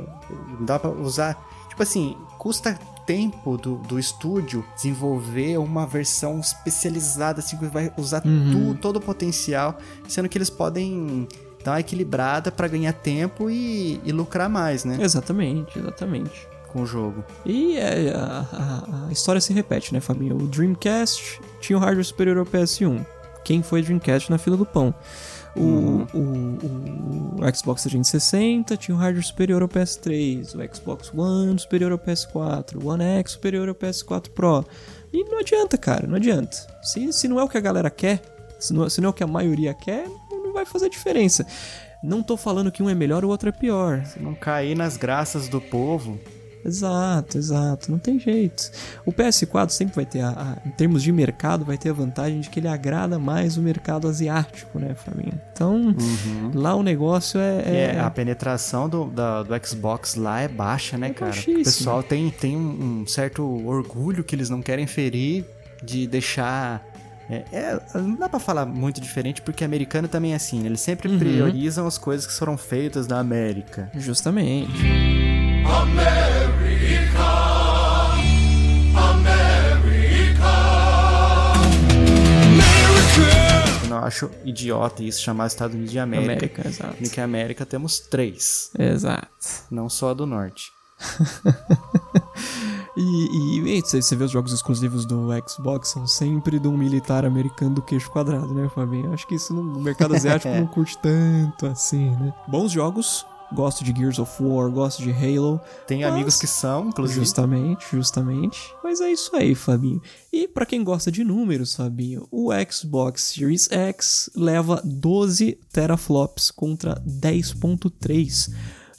não dá pra usar... Tipo assim, custa... tempo do, do estúdio desenvolver uma versão especializada assim, que vai usar uhum. tudo, todo o potencial, sendo que eles podem dar uma equilibrada para ganhar tempo e, e lucrar mais, né? Exatamente, exatamente. Com o jogo. E a, a, a história se repete, né, Fabinho? O Dreamcast tinha o hardware superior ao P S um. Quem foi Dreamcast na fila do pão? O, uhum. o, o, o Xbox trezentos e sessenta tinha um hardware superior ao P S três, o Xbox One superior ao P S quatro, o One X superior ao P S quatro Pro. E não adianta, cara, não adianta. Se, se não é o que a galera quer, se não, se não é o que a maioria quer, não vai fazer diferença. Não tô falando que um é melhor, o outro é pior. Se não cair nas graças do povo... Exato, exato, não tem jeito. O P S quatro sempre vai ter, a, a, em termos de mercado, vai ter a vantagem de que ele agrada mais o mercado asiático, né, Fabinho? Então, uhum. lá o negócio é... é... é a penetração do, da, do Xbox lá é baixa, né, é cara? O pessoal tem, tem um certo orgulho que eles não querem ferir de deixar... É, é, não dá pra falar muito diferente, porque americano também é assim, né? Eles sempre uhum. priorizam as coisas que foram feitas na América. Justamente. America, America, America. Eu acho idiota isso, chamar Estados Unidos de América. América, exato. Porque a América temos três. Exato. Não só a do Norte. E, e, e você vê os jogos exclusivos do Xbox são sempre de um militar americano do queixo quadrado, né, Fabinho? Acho que isso no mercado asiático não curte tanto assim, né? Bons jogos... gosto de Gears of War, gosto de Halo. Tem mas... amigos que são, inclusive. Justamente, justamente. Mas é isso aí, Fabinho. E pra quem gosta de números, Fabinho, o Xbox Series X leva doze teraflops contra dez vírgula três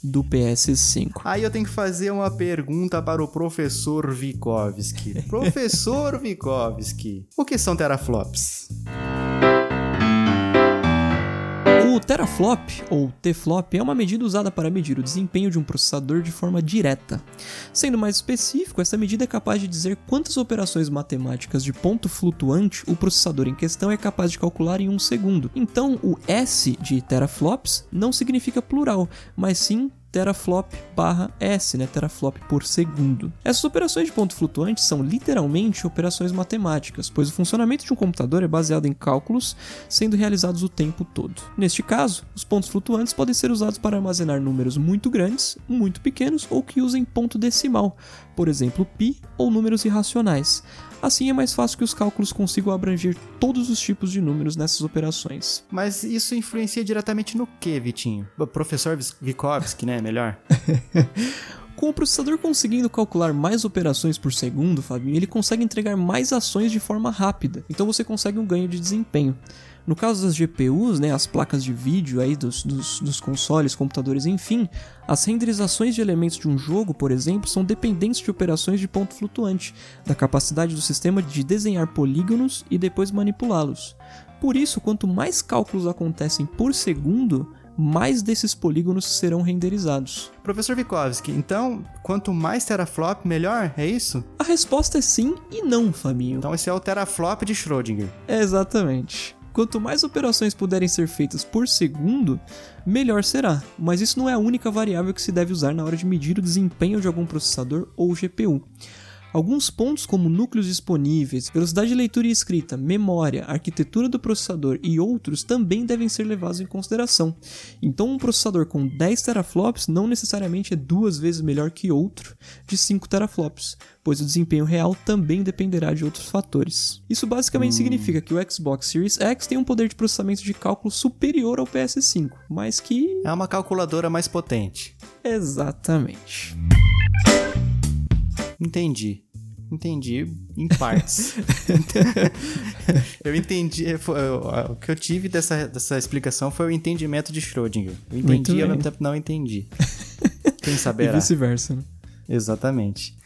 do P S cinco. Aí eu tenho que fazer uma pergunta para o professor Vikovski. Professor Vikovski, o que são teraflops? O teraflop, ou T-flop, é uma medida usada para medir o desempenho de um processador de forma direta. Sendo mais específico, essa medida é capaz de dizer quantas operações matemáticas de ponto flutuante o processador em questão é capaz de calcular em um segundo. Então, o S de teraflops não significa plural, mas sim teraflop barra S, né? Teraflop por segundo. Essas operações de ponto flutuante são literalmente operações matemáticas, pois o funcionamento de um computador é baseado em cálculos sendo realizados o tempo todo. Neste caso, os pontos flutuantes podem ser usados para armazenar números muito grandes, muito pequenos ou que usem ponto decimal, por exemplo, pi ou números irracionais. Assim é mais fácil que os cálculos consigam abranger todos os tipos de números nessas operações. Mas isso influencia diretamente no quê, Vitinho? O professor Vikovski, né? Melhor. Com o processador conseguindo calcular mais operações por segundo, Fabinho, ele consegue entregar mais ações de forma rápida. Então você consegue um ganho de desempenho. No caso das G P Us, né, as placas de vídeo aí dos, dos, dos consoles, computadores, enfim, as renderizações de elementos de um jogo, por exemplo, são dependentes de operações de ponto flutuante, da capacidade do sistema de desenhar polígonos e depois manipulá-los. Por isso, quanto mais cálculos acontecem por segundo, mais desses polígonos serão renderizados. Professor Vikovski, então, quanto mais teraflop, melhor? É isso? A resposta é sim e não, Fabinho. Então esse é o teraflop de Schrödinger. Exatamente. Quanto mais operações puderem ser feitas por segundo, melhor será. Mas isso não é a única variável que se deve usar na hora de medir o desempenho de algum processador ou G P U. Alguns pontos, como núcleos disponíveis, velocidade de leitura e escrita, memória, arquitetura do processador e outros, também devem ser levados em consideração. Então, um processador com dez teraflops não necessariamente é duas vezes melhor que outro de cinco teraflops. Pois o desempenho real também dependerá de outros fatores. Isso basicamente hum. significa que o Xbox Series X tem um poder de processamento de cálculo superior ao P S cinco, mas que... é uma calculadora mais potente. Exatamente. Entendi. Entendi em partes. eu entendi. Foi, o que eu tive dessa, dessa explicação foi o entendimento de Schrödinger. Eu entendi e ao mesmo tempo não entendi. Quem saberá. E vice-versa, né? Exatamente.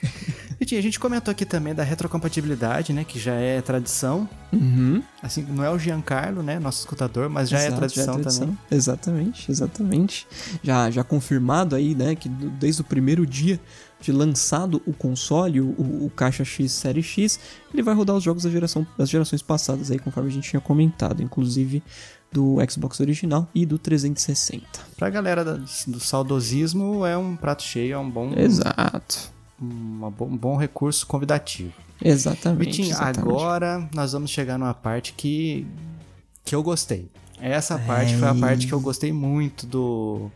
E a gente comentou aqui também da retrocompatibilidade, né? Que já é tradição. Uhum. Assim, não é o Giancarlo, né? Nosso escutador, mas já, Exato, é, tradição já é tradição também. Exatamente, exatamente. Já, já confirmado aí, né? Que desde o primeiro dia de lançado o console, o, o Caixa X Série X, ele vai rodar os jogos da geração, das gerações passadas aí, conforme a gente tinha comentado. Inclusive do Xbox original e do trezentos e sessenta. Pra galera do, do saudosismo, é um prato cheio, é um bom... Exato. Um bom, um bom recurso convidativo. Exatamente. Vitinho, exatamente. Agora nós vamos chegar numa parte que, que eu gostei. Essa é... parte foi a parte que eu gostei muito do,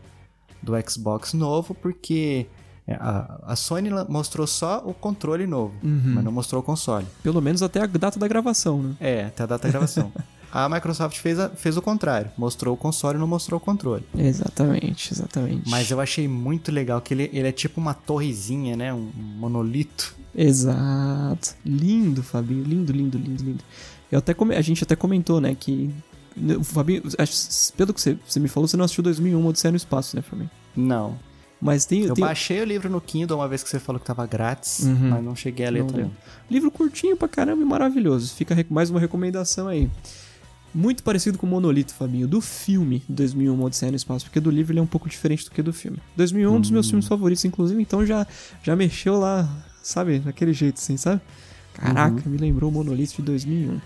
do Xbox novo, porque a, a Sony mostrou só o controle novo, uhum. mas não mostrou o console. Pelo menos até a data da gravação, né? É, até a data da gravação. A Microsoft fez, a, fez o contrário. Mostrou o console e não mostrou o controle. Exatamente, exatamente. Mas eu achei muito legal que ele, ele é tipo uma torrezinha, né? Um monolito. Exato. Lindo, Fabinho. Lindo, lindo, lindo, lindo. Eu até come... A gente até comentou, né? Que... Fabinho, pelo que você, você me falou, você não assistiu dois mil e um Odisseia no Espaço, né, Fabinho? Não. Mas tem, eu tem... baixei o livro no Kindle uma vez que você falou que tava grátis, uhum. mas não cheguei a ler também. Livro curtinho pra caramba e maravilhoso. Fica rec... mais uma recomendação aí. Muito parecido com o monolito, Fabinho, do filme dois mil e um Odisseia no Espaço, porque do livro ele é um pouco diferente do que do filme. dois mil e um é um dos meus filmes favoritos, inclusive, então já, já mexeu lá, sabe, daquele jeito assim, sabe? Caraca, uhum. me lembrou o monolito de dois mil e um.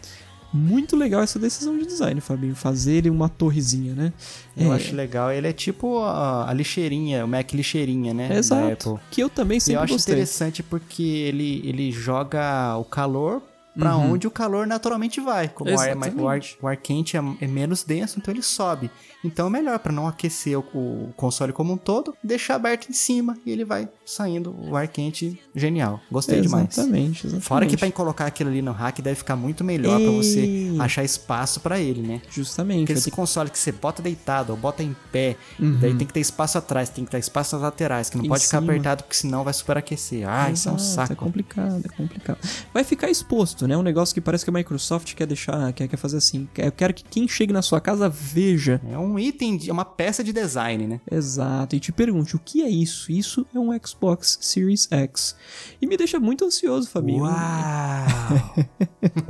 Muito legal essa decisão de design, Fabinho, fazer ele uma torrezinha, né? Eu é... acho legal, ele é tipo a, a lixeirinha, o Mac lixeirinha, né? Exato, que eu também sempre gostei. Eu acho gostei. Interessante porque ele, ele joga o calor para uhum. onde o calor naturalmente vai. Como o ar, o, ar, o ar quente é, é menos denso, então ele sobe. Então é melhor para não aquecer o, o console como um todo, deixar aberto em cima e ele vai saindo o ar quente. Genial. Gostei exatamente, demais. Exatamente. Fora que para colocar aquilo ali no rack deve ficar muito melhor para você achar espaço para ele, né? Justamente. Porque esse console que você bota deitado ou bota em pé, uhum. daí tem que ter espaço atrás, tem que ter espaço nas laterais, que não em pode cima. Ficar apertado porque senão vai superaquecer. Ah, isso é um saco. É complicado, é complicado. Vai ficar exposto, né? Um negócio que parece que a Microsoft quer deixar, quer, quer fazer assim. Eu quero que quem chegue na sua casa veja. É um item, é uma peça de design, né? Exato. E te pergunte, o que é isso? Isso é um Xbox Series X. E me deixa muito ansioso, Fabinho. Uau!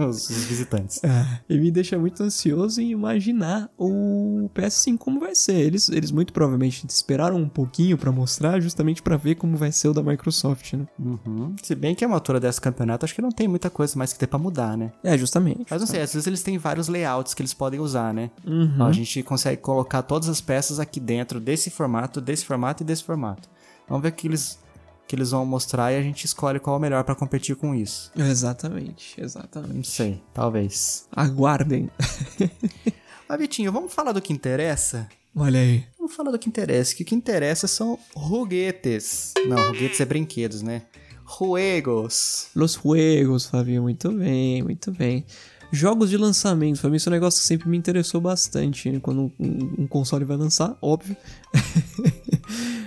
Os visitantes. É, e me deixa muito ansioso em imaginar o P S cinco como vai ser. Eles, eles muito provavelmente esperaram um pouquinho pra mostrar, justamente pra ver como vai ser o da Microsoft, né? Uhum. Se bem que a altura desse campeonato, acho que não tem muita coisa mais que ter pra mudar, né? É, justamente. Mas não sei, às vezes eles têm vários layouts que eles podem usar, né? Uhum. Ó, a gente consegue colocar todas as peças aqui dentro desse formato, desse formato e desse formato. Vamos ver o que eles... que eles vão mostrar e a gente escolhe qual é o melhor pra competir com isso. Exatamente, exatamente. Não sei, talvez. Aguardem. Mas, Vitinho, vamos falar do que interessa? Olha aí. Vamos falar do que interessa, que o que interessa são roguetes. Não, roguetes é brinquedos, né? Juegos. Los juegos, Fabinho, muito bem, muito bem. Jogos de lançamento, pra mim, isso é um negócio que sempre me interessou bastante, né? Quando um, um console vai lançar, óbvio.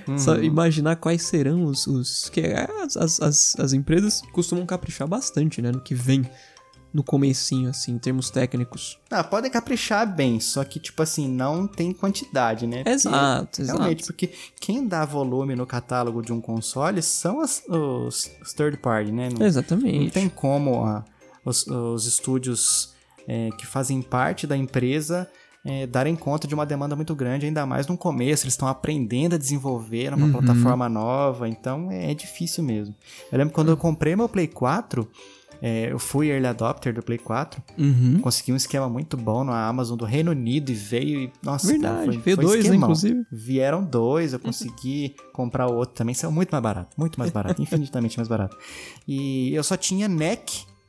Uhum. Só imaginar quais serão os... os que as, as, as empresas costumam caprichar bastante, né? No que vem no comecinho, assim, em termos técnicos. Ah, podem caprichar bem, só que, tipo assim, não tem quantidade, né? Exato, exato. Realmente, porque quem dá volume no catálogo de um console são as, os, os third party, né? Não, exatamente. Não tem como a... Os, os estúdios é, que fazem parte da empresa é, darem conta de uma demanda muito grande, ainda mais no começo, eles estão aprendendo a desenvolver uma uhum. plataforma nova, então é, é difícil mesmo. Eu lembro quando eu comprei meu Play quatro, é, eu fui early adopter do Play quatro, uhum. consegui um esquema muito bom na Amazon do Reino Unido e veio e... Nossa, verdade, foi, veio foi dois, né, inclusive. Vieram dois, eu consegui uhum. comprar outro também, saiu muito mais barato, muito mais barato, infinitamente mais barato. E eu só tinha N E C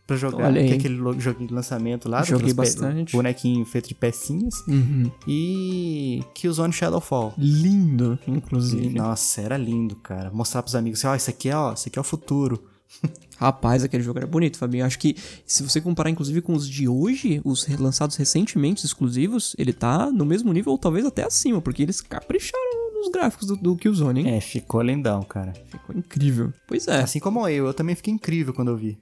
pra jogar, que é aquele joguinho de lançamento lá. Joguei bastante. Bonequinho feito de pecinhas. Uhum. E Killzone Shadowfall. Lindo, inclusive. E, nossa, era lindo, cara. Mostrar pros amigos assim, ó, oh, isso aqui é, ó, isso aqui é o futuro. Rapaz, aquele jogo era bonito, Fabinho. Acho que se você comparar, inclusive, com os de hoje, os lançados recentemente, exclusivos, ele tá no mesmo nível ou talvez até acima, porque eles capricharam os gráficos do, do Killzone, hein? É, ficou lindão, cara. Ficou incrível. Pois é. Assim como eu, eu também fiquei incrível quando eu vi.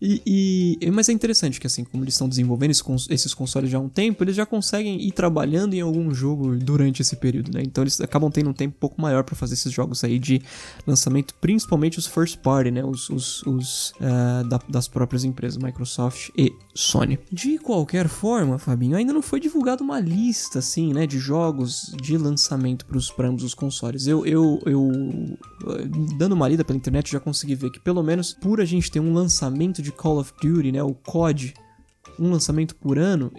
e, e, mas é interessante que, assim, como eles estão desenvolvendo esse cons- esses consoles já há um tempo, eles já conseguem ir trabalhando em algum jogo durante esse período, né? Então eles acabam tendo um tempo um pouco maior pra fazer esses jogos aí de lançamento, principalmente os first party, né? Os, os, os uh, da, das próprias empresas, Microsoft e Sony. De qualquer forma, Fabinho, ainda não foi divulgada uma lista, assim, né? De jogos de lançamento pros, pra ambos os consoles. Eu, eu, eu, dando uma lida pela internet, já consegui ver que, pelo menos, por a gente ter um lançamento de Call of Duty, né, o C O D, um lançamento por ano,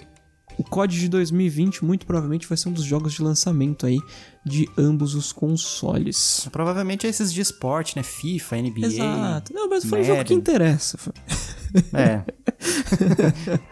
o C O D de dois mil e vinte muito provavelmente vai ser um dos jogos de lançamento aí de ambos os consoles. Provavelmente é esses de esporte, né, FIFA, N B A... Exato, não, mas foi um jogo que interessa. É.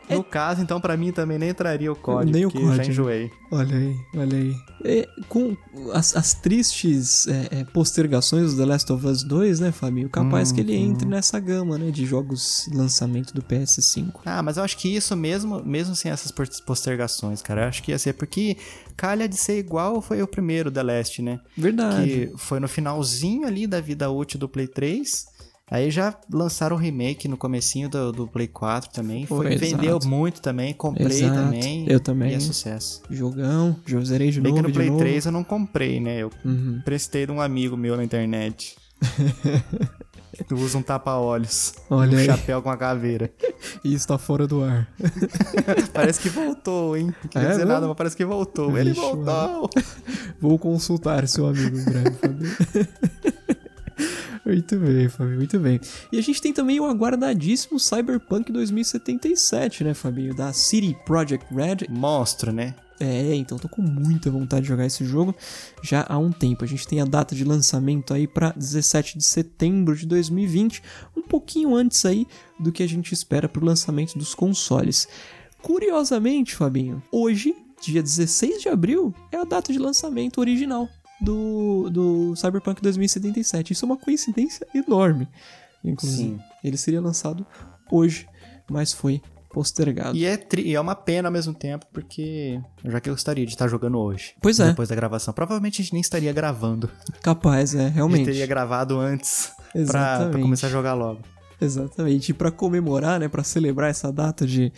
No caso, então, pra mim também nem entraria o C O D, nem porque o C O D, já enjoei. Olha aí, olha aí. É, com as, as tristes é, postergações do The Last of Us dois, né, Fabinho? Capaz hum, que ele hum. entre nessa gama, né, de jogos lançamento do P S cinco. Ah, mas eu acho que isso mesmo, mesmo sem essas postergações, cara, eu acho que ia ser porque calha de ser igual foi o primeiro The Last, né? Verdade. Que foi no finalzinho ali da vida útil do Play três... Aí já lançaram o remake no comecinho do, do Play quatro também. Foi, Foi vendeu muito também, comprei exato. também. Eu também. E é sucesso. Jogão, eu zerei de novo, de novo. Bem que no Play três eu não comprei, né? Eu uhum. prestei de um amigo meu na internet. Tu usa um tapa-olhos, olha um aí. Chapéu com uma caveira. E isso tá fora do ar. Parece que voltou, hein? Não queria é, dizer não? nada, mas parece que voltou. Vixe, ele voltou! Vou consultar seu amigo em breve, Fabinho. Muito bem, Fabinho, muito bem. E a gente tem também o aguardadíssimo Cyberpunk dois mil e setenta e sete, né, Fabinho? Da C D Projekt Red. Monstro, né? É, então tô com muita vontade de jogar esse jogo já há um tempo. A gente tem a data de lançamento aí para dezessete de setembro de dois mil e vinte, um pouquinho antes aí do que a gente espera pro lançamento dos consoles. Curiosamente, Fabinho, hoje, dia dezesseis de abril, é a data de lançamento original do, do Cyberpunk dois mil e setenta e sete. Isso é uma coincidência enorme, inclusive. Sim. Ele seria lançado hoje, mas foi postergado. E é, tri- é uma pena ao mesmo tempo, porque já que eu gostaria de estar jogando hoje. Pois é. Depois da gravação. Provavelmente a gente nem estaria gravando. Capaz, é, realmente. A gente teria gravado antes pra, pra começar a jogar logo. Exatamente. E pra comemorar, né, pra celebrar essa data de,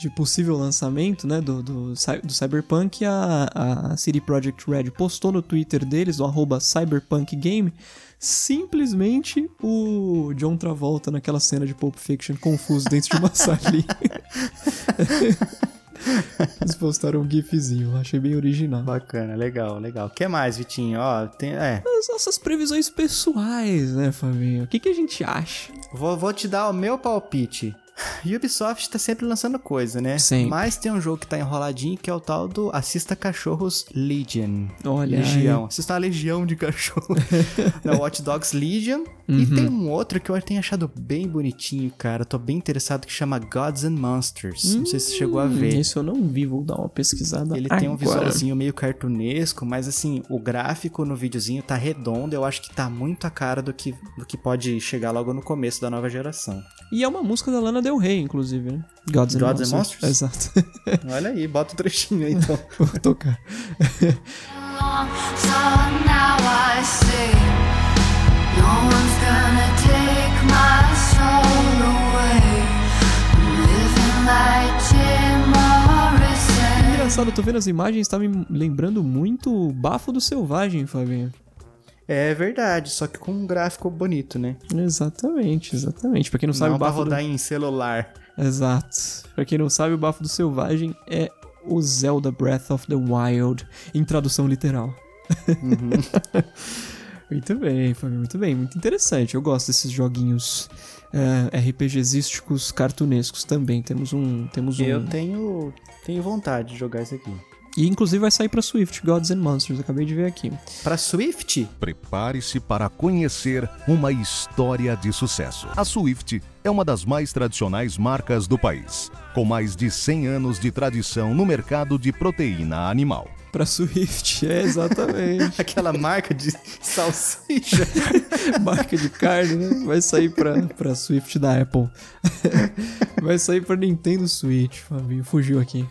de possível lançamento, né, do, do, do Cyberpunk, a, a C D Projekt Red postou no Twitter deles, o arroba cyberpunkgame, simplesmente o John Travolta naquela cena de Pulp Fiction, confuso dentro de uma salinha. Eles postaram um gifzinho, achei bem original. Bacana, legal, legal. O que mais, Vitinho? Ó, tem, é. As nossas previsões pessoais, né, Fabinho? O que, que a gente acha? Vou, vou te dar o meu palpite. Ubisoft tá sempre lançando coisa, né? Sim. Mas tem um jogo que tá enroladinho, que é o tal do Assista Cachorros Legion. Olha Legião. Aí. Assista a Legião de Cachorros. Não, Watch Dogs Legion. Uhum. E tem um outro que eu tenho achado bem bonitinho, cara. Tô bem interessado, que chama Gods and Monsters. Hum, não sei se você chegou a ver. Isso eu não vi, vou dar uma pesquisada Ele agora. Tem um visualzinho meio cartunesco, mas assim, o gráfico no videozinho tá redondo. Eu acho que tá muito a cara do que, do que pode chegar logo no começo da nova geração. E é uma música da Lana Del Rey, inclusive, né? Gods and, Gods and Monsters. Monsters? Exato. Olha aí, bota o um trechinho aí, então. Vou tocar. Engraçado, eu tô vendo as imagens, tá me lembrando muito o Bafo do Selvagem, Fabinho. É verdade, só que com um gráfico bonito, né? Exatamente, exatamente. Pra quem não sabe, não, o Bafo pra rodar do... em celular. Exato. Pra quem não sabe, o Bafo do Selvagem é o Zelda Breath of the Wild, em tradução literal. Uhum. Muito bem, Fabinho, muito bem. Muito interessante. Eu gosto desses joguinhos uh, RPGísticos cartunescos também. Temos um... Temos um... Eu tenho, tenho vontade de jogar isso aqui. E inclusive vai sair pra Swift, Gods and Monsters, acabei de ver aqui. Pra Swift? Prepare-se para conhecer uma história de sucesso. A Swift é uma das mais tradicionais marcas do país, com mais de cem anos de tradição no mercado de proteína animal. Pra Swift, é, exatamente. Aquela marca de salsicha. Marca de carne, né? Vai sair pra, pra Swift da Apple. Vai sair pra Nintendo Switch, Fabinho, fugiu aqui.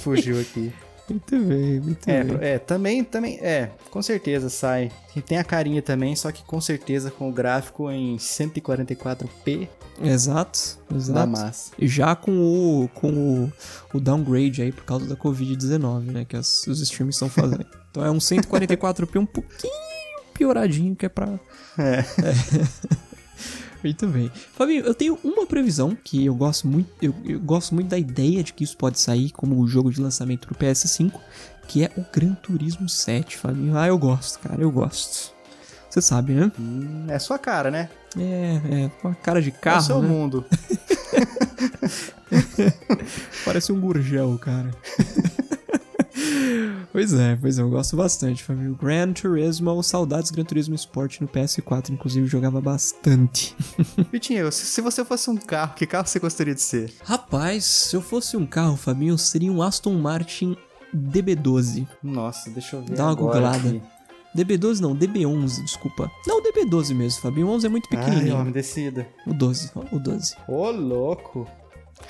Fugiu aqui. Muito bem, muito é, bem. É, também, também, é, com certeza sai. E tem a carinha também, só que com certeza com o gráfico em cento e quarenta e quatro p. Exato, exato. Da massa. E já com o, com o, o downgrade aí por causa da covid dezenove, né, que as, os streams estão fazendo. Então é um cento e quarenta e quatro p um pouquinho pioradinho, que é pra... É. é. Muito bem. Fabinho, eu tenho uma previsão que eu gosto muito, eu, eu gosto muito da ideia de que isso pode sair como um jogo de lançamento pro P S cinco, que é o Gran Turismo sete, Fabinho. Ah, eu gosto, cara, eu gosto. Você sabe, né? Hum, é sua cara, né? É, é, uma cara de carro, é o seu, né? Mundo. Parece um gurgel, cara. Pois é, pois é, eu gosto bastante, família. Gran Turismo, saudades Gran Turismo Sport no P S quatro, inclusive jogava bastante. Vitinho, se você fosse um carro, que carro você gostaria de ser? Rapaz, se eu fosse um carro, Fabinho, eu seria um Aston Martin D B doze. Nossa, deixa eu ver. Dá uma googlada. Aqui. D B doze não, D B onze, desculpa. Não, o D B doze mesmo, Fabinho. O onze é muito pequenininho. Ai, homem, decida. O doze, o doze. Ô, louco.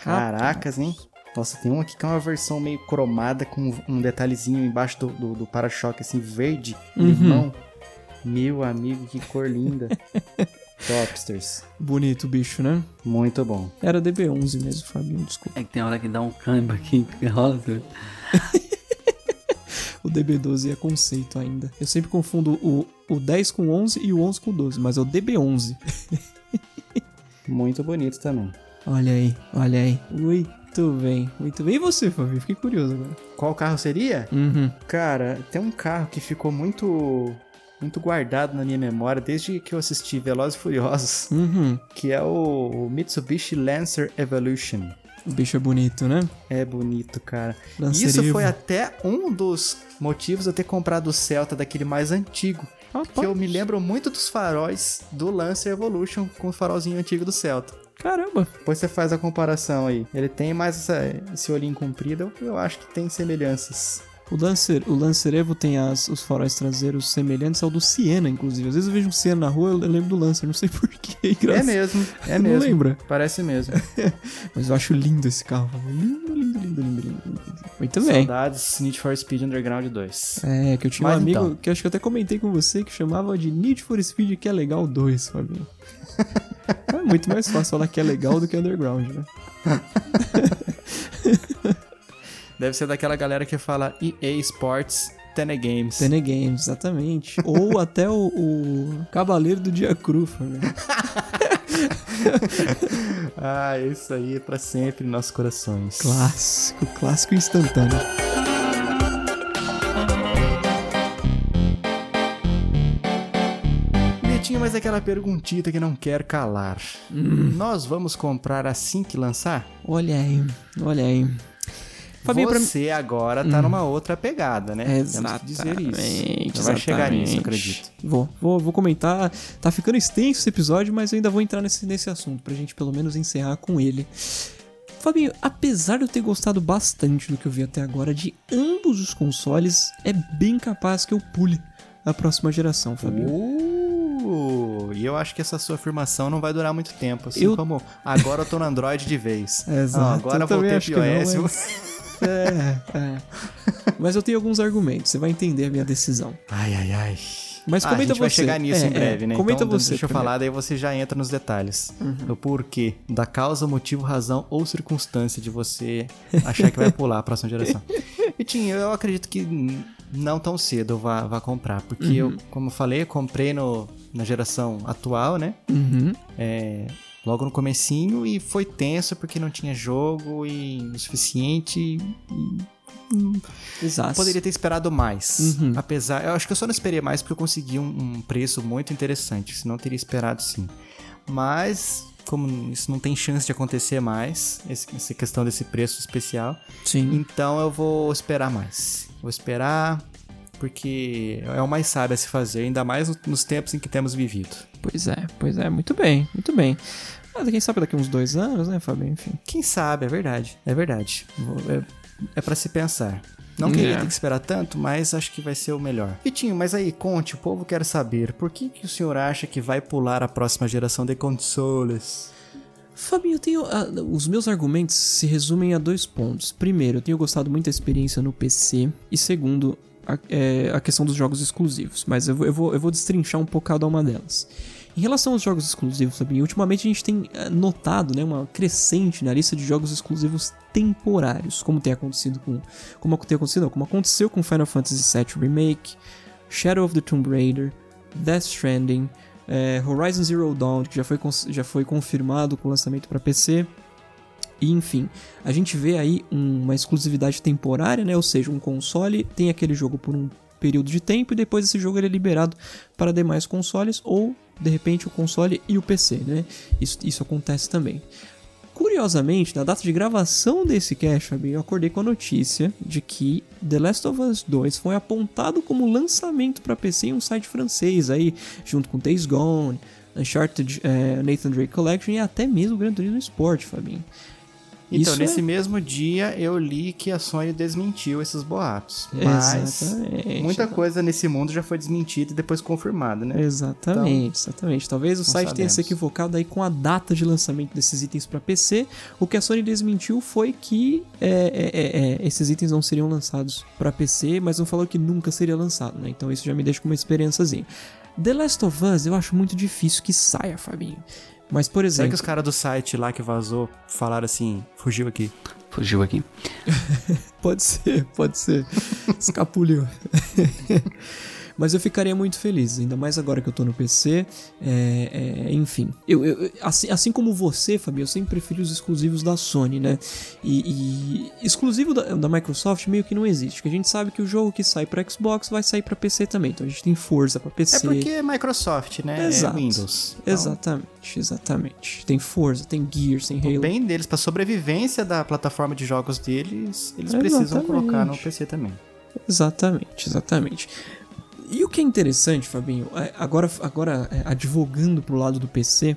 Caracas, hein? Nossa, tem um aqui que é uma versão meio cromada, com um detalhezinho embaixo do, do, do para-choque, assim, verde, uhum. Limão. Meu amigo, que cor linda. Topsters. Bonito o bicho, né? Muito bom. Era D B onze mesmo, Fabinho, desculpa. É que tem hora que dá um câmbio aqui, que rola tudo. O D B doze é conceito ainda. Eu sempre confundo o, o dez com o onze e o onze com o doze, mas é o D B onze. Muito bonito também. Olha aí, olha aí. Ui. Muito bem, muito bem. E você, Fabinho? Fiquei curioso agora. Qual carro seria? Uhum. Cara, tem um carro que ficou muito, muito guardado na minha memória desde que eu assisti Velozes e Furiosos, uhum. Que é o Mitsubishi Lancer Evolution. O bicho é bonito, né? É bonito, cara. Lancerevo. Isso foi até um dos motivos de eu ter comprado o Celta daquele mais antigo. Ah, que eu me lembro muito dos faróis do Lancer Evolution com o farolzinho antigo do Celta. Caramba! Depois você faz a comparação aí. Ele tem mais essa, esse olhinho comprido, eu acho que tem semelhanças. O Lancer, o Lancerevo tem as, os faróis traseiros semelhantes ao do Siena, inclusive. Às vezes eu vejo um Siena na rua, eu lembro do Lancer, não sei porquê. É mesmo, é mesmo. Não lembra? Parece mesmo. Mas eu acho lindo esse carro. Lindo, lindo, lindo, lindo, lindo. Muito bem. Saudades, Need for Speed Underground dois. É, que eu tinha Mas um amigo, então. que eu acho que eu até comentei com você, que chamava de Need for Speed que é legal dois, Fabinho. É muito mais fácil falar que é legal do que Underground, né? Deve ser daquela galera que fala E A Sports Tene Games. Tene Games, exatamente. Ou até o, o Cavaleiro do Dia Cru, família. Ah, isso aí é pra sempre em nossos corações. Clássico, clássico instantâneo. Vitinho, mas aquela perguntita que não quer calar. Hum. Nós vamos comprar assim que lançar? Olha aí, olha aí. Você agora tá hum. numa outra pegada, né? Exatamente. Dizer isso. Você vai chegar nisso, acredito. Vou, vou, vou comentar. Tá ficando extenso esse episódio, mas eu ainda vou entrar nesse, nesse assunto, pra gente pelo menos encerrar com ele. Fabinho, apesar de eu ter gostado bastante do que eu vi até agora de ambos os consoles, é bem capaz que eu pule a próxima geração, Fabinho. Uh. E eu acho que essa sua afirmação não vai durar muito tempo, assim eu... como agora eu tô no Android de vez. Exato. Ah, agora eu voltei pro iOS. Não, mas... É, é. Mas eu tenho alguns argumentos, você vai entender a minha decisão. Ai, ai, ai. Mas comenta ah, a gente você. vai chegar nisso é, em breve, é. né? Comenta então, você. Deixa eu primeiro. falar, daí você já entra nos detalhes. Uhum. Do porquê, da causa, motivo, razão ou circunstância de você achar que vai pular a próxima geração. Vitinho, eu acredito que não tão cedo eu vá, vá comprar, porque uhum. eu, como eu falei, eu comprei no, na geração atual, né? Uhum. É... Logo no comecinho, e foi tenso porque não tinha jogo e o suficiente. E... Exato. Poderia ter esperado mais. Uhum. Apesar, eu acho que eu só não esperei mais porque eu consegui um, um preço muito interessante, senão eu teria esperado sim. Mas, como isso não tem chance de acontecer mais, esse, essa questão desse preço especial, sim. Então eu vou esperar mais. Vou esperar... Porque é o mais sábio a se fazer, ainda mais nos tempos em que temos vivido. Pois é, pois é, muito bem, muito bem. Mas quem sabe daqui uns dois anos, né, Fabinho? Enfim. Quem sabe, é verdade, é verdade. É, é pra se pensar. Não queria yeah. ter que esperar tanto, mas acho que vai ser o melhor. Vitinho, mas aí, conte, o povo quer saber, por que, que o senhor acha que vai pular a próxima geração de consoles? Fabinho, eu tenho, uh, os meus argumentos se resumem a dois pontos. Primeiro, eu tenho gostado muito da experiência no P C. E segundo... A, é, a questão dos jogos exclusivos, mas eu, eu, vou, eu vou destrinchar um pouco cada uma delas. Em relação aos jogos exclusivos, Fabinho, ultimamente a gente tem notado, né, uma crescente na lista de jogos exclusivos temporários, como tem acontecido com, como tem acontecido, não, como aconteceu com Final Fantasy sete Remake, Shadow of the Tomb Raider, Death Stranding, é, Horizon Zero Dawn, que já foi, já foi confirmado com o lançamento para P C. E, enfim, a gente vê aí uma exclusividade temporária, né? Ou seja, um console tem aquele jogo por um período de tempo e depois esse jogo ele é liberado para demais consoles ou, de repente, o console e o P C, né? Isso, isso acontece também. Curiosamente, na data de gravação desse cast, eu acordei com a notícia de que The Last of Us dois foi apontado como lançamento para P C em um site francês, aí, junto com Days Gone, Uncharted, eh, Nathan Drake Collection e até mesmo Gran Turismo Sport, Fabinho. Então, isso nesse é... mesmo dia, eu li que a Sony desmentiu esses boatos. Mas exatamente, muita exatamente. coisa nesse mundo já foi desmentida e depois confirmada, né? Exatamente, então, exatamente. Talvez o site sabemos. tenha se equivocado aí com a data de lançamento desses itens para P C. O que a Sony desmentiu foi que é, é, é, esses itens não seriam lançados para P C, mas não falou que nunca seria lançado, né? Então isso já me deixa com uma experiênciazinha. The Last of Us, eu acho muito difícil que saia, Fabinho. Mas, por exemplo... Será que os caras do site lá que vazou falaram assim, fugiu aqui? Fugiu aqui. Pode ser, pode ser. Escapuliu. mas eu ficaria muito feliz, ainda mais agora que eu tô no P C, é, é, enfim. Eu, eu, assim, assim como você, Fabinho, eu sempre preferi os exclusivos da Sony, né? E, e exclusivo da, da Microsoft meio que não existe, porque a gente sabe que o jogo que sai pra Xbox vai sair pra P C também, então a gente tem força pra P C. É porque é Microsoft, né? Exato. É Windows. Então... Exatamente, exatamente. Tem força, tem Gears, tem Halo. O bem deles, pra sobrevivência da plataforma de jogos deles, eles exatamente. Precisam colocar no P C também. Exatamente, exatamente. E o que é interessante, Fabinho, agora, agora advogando pro lado do P C,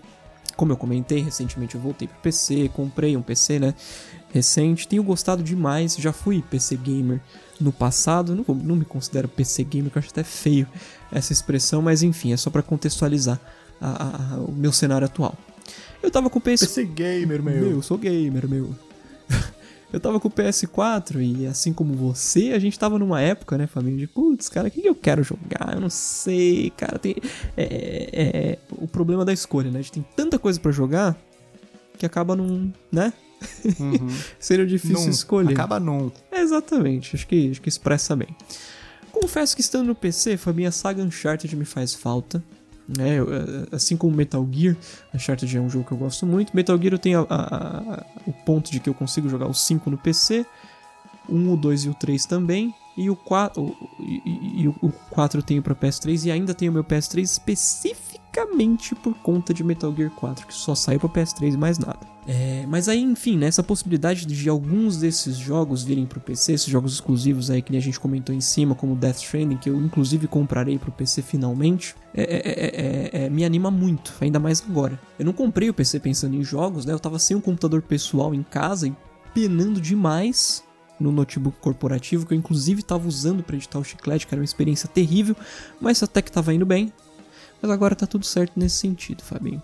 como eu comentei recentemente, eu voltei pro P C, comprei um P C, né, recente, tenho gostado demais, já fui P C gamer no passado, não, não me considero P C gamer, que eu acho até feio essa expressão, mas enfim, é só pra contextualizar a, a, a, o meu cenário atual. Eu tava com o P C... P C gamer, meu. Meu, eu sou gamer, meu. Eu tava com o P S quatro e assim como você, a gente tava numa época, né, família, de putz, cara, o que eu quero jogar? Eu não sei, cara, tem... É, é, é o problema da escolha, né? A gente tem tanta coisa pra jogar que acaba num... né? Uhum. Seria difícil num. Escolher. Acaba num. É, exatamente, acho que, acho que expressa bem. Confesso que estando no P C, família, a saga Uncharted me faz falta. Né, eu, assim como Metal Gear, Uncharted é um jogo que eu gosto muito. Metal Gear eu tenho a, a, a, o ponto de que eu consigo jogar o cinco no P C, um, o dois e o três também, e o quatro, e, e, e o quatro eu tenho para P S três, e ainda tenho meu P S três especificamente por conta de Metal Gear quatro, que só saiu para P S três e mais nada. É, mas aí, enfim, né, essa possibilidade de alguns desses jogos virem pro P C, esses jogos exclusivos aí que a gente comentou em cima, como Death Stranding, que eu inclusive comprarei pro P C finalmente, é, é, é, é, me anima muito, ainda mais agora. Eu não comprei o P C pensando em jogos, né, eu tava sem um computador pessoal em casa e penando demais no notebook corporativo, que eu inclusive tava usando pra editar o Chiclete, que era uma experiência terrível, mas até que tava indo bem. Mas agora tá tudo certo nesse sentido, Fabinho.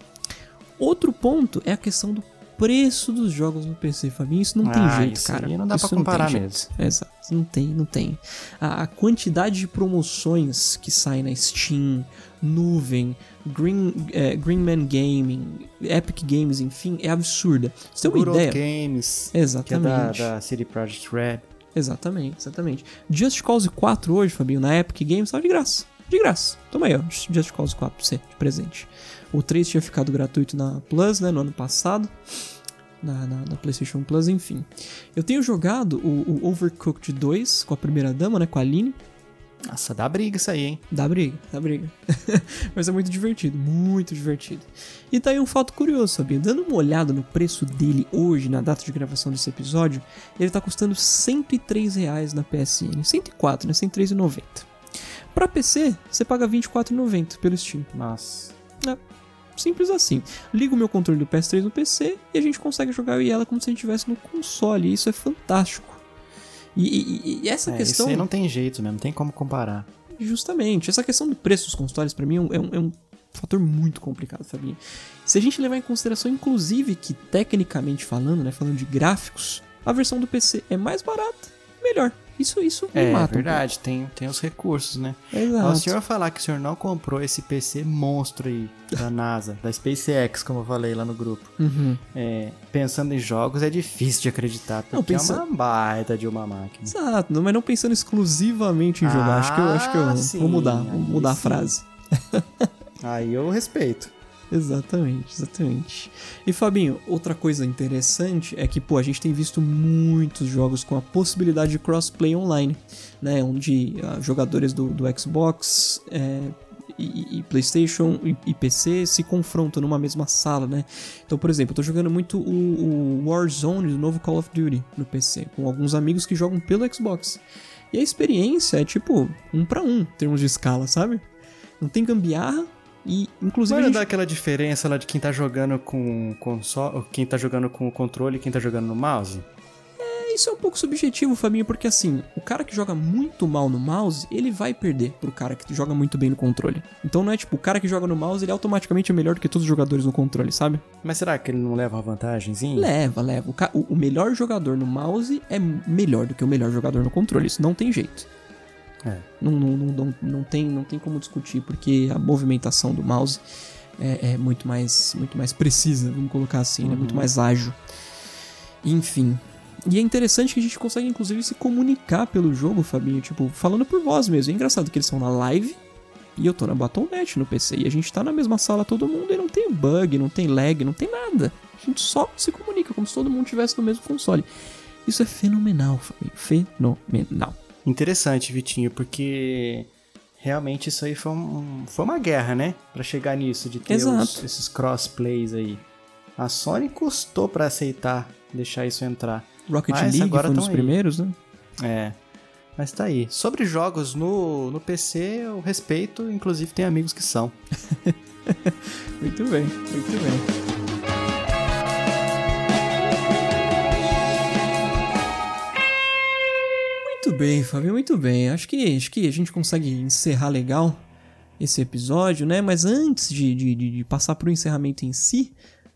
Outro ponto é a questão do preço dos jogos no P C, Fabinho, isso não ah, tem jeito, isso cara. Não dá isso pra comparar mesmo. Exato, não tem, não tem. A, a quantidade de promoções que saem na Steam, Nuvem, Green, é, Green Man Gaming, Epic Games, enfim, é absurda. Você tem uma Good ideia? Games, exatamente. Que é da, da C D Projekt Red. Exatamente, exatamente. Just Cause quatro hoje, Fabinho, na Epic Games, tava de graça. De graça. Toma aí, ó, Just Cause quatro pra você, de presente. O três tinha ficado gratuito na Plus, né, no ano passado, na, na, na PlayStation Plus, enfim. Eu tenho jogado o, o Overcooked dois com a primeira dama, né, com a Aline. Nossa, dá briga isso aí, hein? Dá briga, dá briga. Mas é muito divertido, muito divertido. E tá aí um fato curioso, sabia? Dando uma olhada no preço dele hoje, na data de gravação desse episódio, ele tá custando cento e três reais na P S N. cento e quatro, né? cento e três reais e noventa centavos. Pra P C, você paga vinte e quatro reais e noventa centavos pelo Steam. Nossa. É. Simples assim. Ligo o meu controle do P S três no P C e a gente consegue jogar eu e ela como se a gente estivesse no console. E isso é fantástico. E, e, e essa é, questão... Isso aí não tem jeito mesmo, não tem como comparar. Justamente. Essa questão do preço dos consoles, pra mim, é um, é um, é um fator muito complicado, Fabinho. Se a gente levar em consideração, inclusive, que tecnicamente falando, né, falando de gráficos, a versão do P C é mais barata, melhor. Isso, isso é, me mata. É verdade, um tem, tem os recursos, né? Exato. O senhor falar que o senhor não comprou esse P C monstro aí da NASA, da SpaceX, como eu falei lá no grupo. Uhum. É, pensando em jogos é difícil de acreditar, porque não, pensa... é uma baita de uma máquina. Exato, não, mas não pensando exclusivamente em jogar. Ah, acho que eu, acho que eu sim, vou mudar, vou mudar sim. a frase. Aí eu respeito. Exatamente, exatamente. E Fabinho, outra coisa interessante é que, pô, a gente tem visto muitos jogos com a possibilidade de crossplay online, né, onde uh, jogadores do, do Xbox é, e, e PlayStation e, e P C se confrontam numa mesma sala, né. Então, por exemplo, eu tô jogando muito o, o Warzone do novo Call of Duty no P C, com alguns amigos que jogam pelo Xbox. E a experiência é tipo um pra um, em termos de escala, sabe? Não tem gambiarra. E, inclusive, vai gente... dar aquela diferença lá de quem tá jogando com o console, quem tá jogando com o controle e quem tá jogando no mouse? É, isso é um pouco subjetivo, Fabinho, porque assim, o cara que joga muito mal no mouse, ele vai perder pro cara que joga muito bem no controle. Então não é tipo, o cara que joga no mouse, ele automaticamente é melhor do que todos os jogadores no controle, sabe? Mas será que ele não leva uma vantagemzinha? Leva, leva. O, ca... o melhor jogador no mouse é melhor do que o melhor jogador no controle, isso não tem jeito. É. Não, não, não, não, não, tem, não tem como discutir, porque a movimentação do mouse é, é muito mais, muito mais precisa, vamos colocar assim, é né? Muito mais ágil. Enfim. E é interessante que a gente consegue, inclusive, se comunicar pelo jogo, Fabinho, tipo, falando por voz mesmo. É engraçado que eles são na live, E eu tô na Battle ponto net no P C, e a gente tá na mesma sala todo mundo, e não tem bug, não tem lag, não tem nada. A gente só se comunica, como se todo mundo tivesse no mesmo console. Isso é fenomenal, Fabinho, fenomenal. Interessante, Vitinho, porque realmente isso aí foi, um, foi uma guerra, né? Pra chegar nisso, de ter os, esses crossplays aí. A Sony custou pra aceitar deixar isso entrar. Rocket Mas League agora foi um dos primeiros, né? É. Mas tá aí. Sobre jogos no, no P C, eu respeito, inclusive tem amigos que são. Muito bem, muito bem. Muito bem, Fabinho, muito bem. Acho que, acho que a gente consegue encerrar legal esse episódio, né? Mas antes de, de, de passar pro encerramento em si,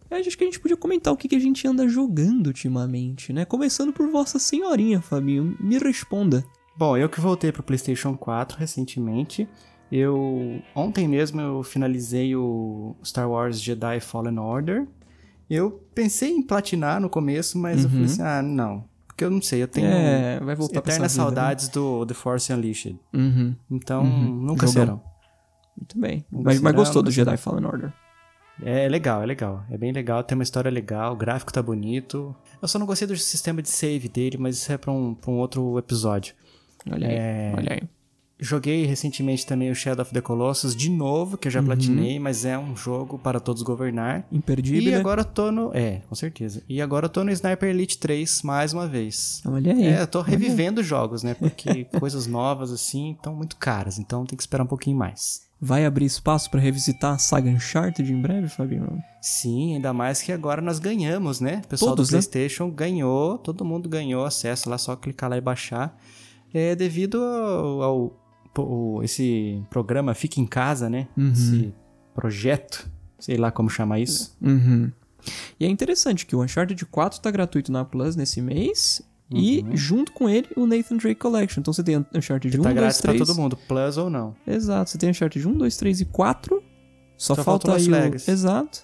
acho que a gente podia comentar o que, que a gente anda jogando ultimamente, né? Começando por Vossa Senhorinha, Fabinho. Me responda. Bom, eu que voltei pro PlayStation quatro recentemente. Eu, ontem mesmo eu finalizei o Star Wars Jedi Fallen Order. Eu pensei em platinar no começo, mas uhum. eu falei assim, ah, não. Porque eu não sei, eu tenho é, vai voltar eternas vida, saudades né? do The Force Unleashed. Uhum. Então, uhum. nunca Jogão. serão. Muito bem. Nunca mas, serão, mas gostou do Jedi Fallen Order? É legal, é legal. É bem legal, tem uma história legal, o gráfico tá bonito. Eu só não gostei do sistema de save dele, mas isso é pra um, pra um outro episódio. Olha aí, é... olha aí. Joguei recentemente também o Shadow of the Colossus de novo, que eu já uhum. platinei, mas é um jogo para todos governar. Imperdível. E agora eu tô no... É, com certeza. E agora eu tô no Sniper Elite três mais uma vez. Olha aí. É, eu tô revivendo aí. jogos, né? Porque coisas novas, assim, estão muito caras. Então tem que esperar um pouquinho mais. Vai abrir espaço pra revisitar a saga Uncharted em breve, Fabinho? Sim, ainda mais que agora nós ganhamos, né? O pessoal Todos, do PlayStation né? ganhou, todo mundo ganhou acesso lá, só clicar lá e baixar. É devido ao... ao esse programa Fica em Casa, né? Uhum. Esse projeto, sei lá como chamar isso. Uhum. E é interessante que o Uncharted quatro tá gratuito na Plus nesse mês uhum. e junto com ele o Nathan Drake Collection. Então você tem Uncharted um, dois, três... Tá grátis pra todo mundo, Plus ou não. Exato, você tem Uncharted um, dois, três e quatro, só, só falta aí o... Exato,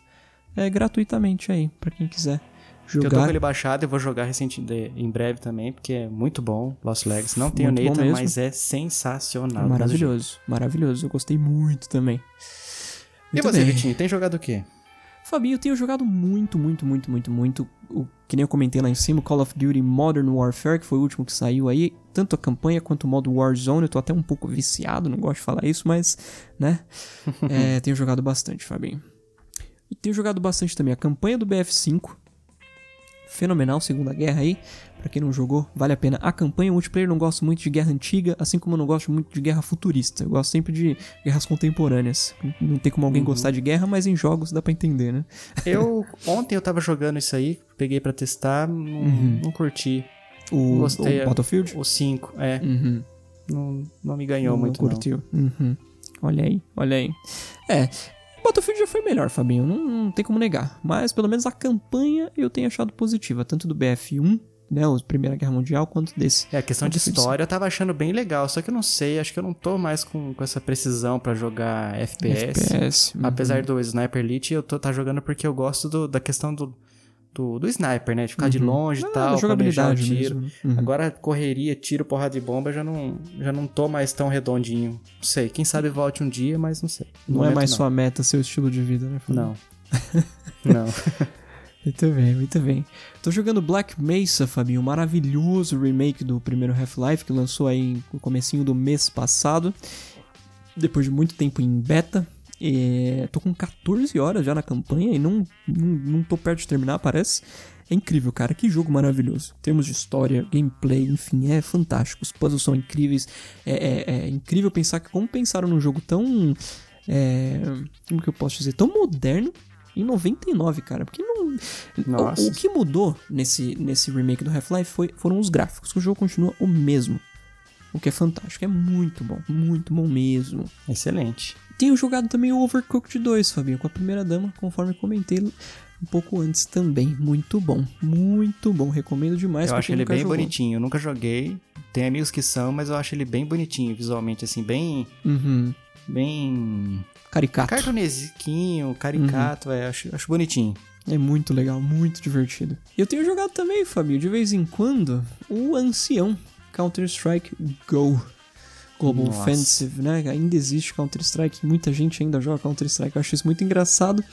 é gratuitamente aí, pra quem quiser. Jogar. Eu tô com ele baixado e vou jogar recentemente, em breve também, porque é muito bom Lost Legacy. Não tem o Nathan, mas é sensacional. É maravilhoso, maravilhoso. Eu gostei muito também. Muito e você, bem. Vitinho, tem jogado o quê? Fabinho, eu tenho jogado muito, muito, muito, muito, muito. O, que nem eu comentei lá em cima, Call of Duty Modern Warfare, que foi o último que saiu aí. Tanto a campanha quanto o modo Warzone. Eu tô até um pouco viciado, não gosto de falar isso, mas, né? é, tenho jogado bastante, Fabinho. Eu tenho jogado bastante também a campanha do B F cinco. Fenomenal, Segunda Guerra aí, pra quem não jogou, vale a pena. A campanha, o multiplayer, não gosto muito de guerra antiga, assim como eu não gosto muito de guerra futurista. Eu gosto sempre de guerras contemporâneas. Não tem como alguém uhum. gostar de guerra, mas em jogos dá pra entender, né? Eu, ontem eu tava jogando isso aí, peguei pra testar, não, uhum. não curti. O, Gostei, o Battlefield? O cinco, é. Uhum. Não, não me ganhou não, muito, não. curtiu. Não. Uhum. Olha aí, olha aí. É... Battlefield já foi melhor, Fabinho, não, não tem como negar. Mas, pelo menos, a campanha eu tenho achado positiva. Tanto do B F um, né, a Primeira Guerra Mundial, quanto desse. É, a questão de história eu tava achando bem legal. Só que eu não sei, acho que eu não tô mais com, com essa precisão pra jogar F P S. F P S. Uhum. Apesar do Sniper Elite, eu tô tá jogando porque eu gosto do, da questão do, do, do Sniper, né? De ficar uhum. de longe e ah, tal, planejar o tiro. Uhum. Agora, correria, tiro, porrada e bomba, já não, já não tô mais tão redondinho. Não sei, quem sabe volte um dia, mas não sei. Não é mais não. sua meta, seu estilo de vida, né? Fabinho? Não. não. Muito bem, muito bem. Tô jogando Black Mesa, Fabinho. Maravilhoso remake do primeiro Half-Life, que lançou aí no comecinho do mês passado. Depois de muito tempo em beta. É, tô com catorze horas já na campanha e não, não, não tô perto de terminar, parece. É incrível, cara, que jogo maravilhoso. Em termos de história, gameplay, enfim, é fantástico. Os puzzles são incríveis. É, é, é incrível pensar que como pensaram num jogo tão... É, como que eu posso dizer? Tão moderno em noventa e nove, cara. Porque não... O, o que mudou nesse, nesse remake do Half-Life foi, foram os gráficos. O jogo continua o mesmo. O que é fantástico, é muito bom, muito bom mesmo. Excelente. Tenho jogado também o Overcooked dois, Fabinho, com a primeira dama, conforme comentei um pouco antes também. Muito bom, muito bom, recomendo demais. Eu acho ele bem jogou. bonitinho, eu nunca joguei, tem amigos que são, mas eu acho ele bem bonitinho visualmente, assim, bem... Uhum. Bem... Caricato. Cartunesquinho, caricato, uhum. é, acho, acho bonitinho. É muito legal, muito divertido. Eu tenho jogado também, Fabinho, de vez em quando, o Ancião. Counter-Strike Go. Global Offensive, né? Ainda existe Counter-Strike, muita gente ainda joga Counter-Strike, eu acho isso muito engraçado.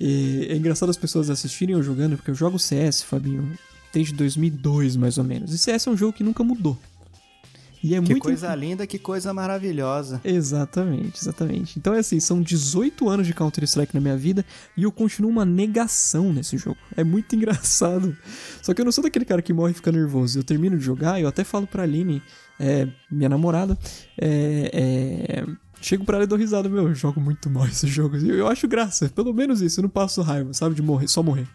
E é engraçado as pessoas assistirem eu jogando, porque eu jogo C S, Fabinho, desde dois mil e dois, mais ou menos. E C S é um jogo que nunca mudou. E é que muito coisa incrível. Linda, que coisa maravilhosa. Exatamente, exatamente. Então é assim, são dezoito anos de Counter-Strike na minha vida e eu continuo uma negação nesse jogo. É muito engraçado. Só que eu não sou daquele cara que morre e fica nervoso. Eu termino de jogar, eu até falo pra Aline, é, minha namorada, é, é, chego pra ela e dou risada. Meu, eu jogo muito mal esse jogo. Eu, eu acho graça, pelo menos isso. Eu não passo raiva, sabe? De morrer, só morrer.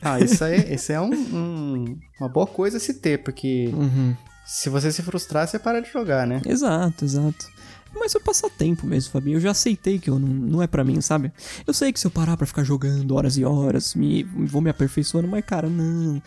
Ah, isso é, isso é um, um, uma boa coisa se ter, porque... Uhum. Se você se frustrar, você para de jogar, né? Exato, exato. Mas eu passar tempo mesmo, Fabinho. Eu já aceitei que eu não, não é pra mim, sabe? Eu sei que se eu parar pra ficar jogando horas e horas, me, vou me aperfeiçoando, mas, cara, não...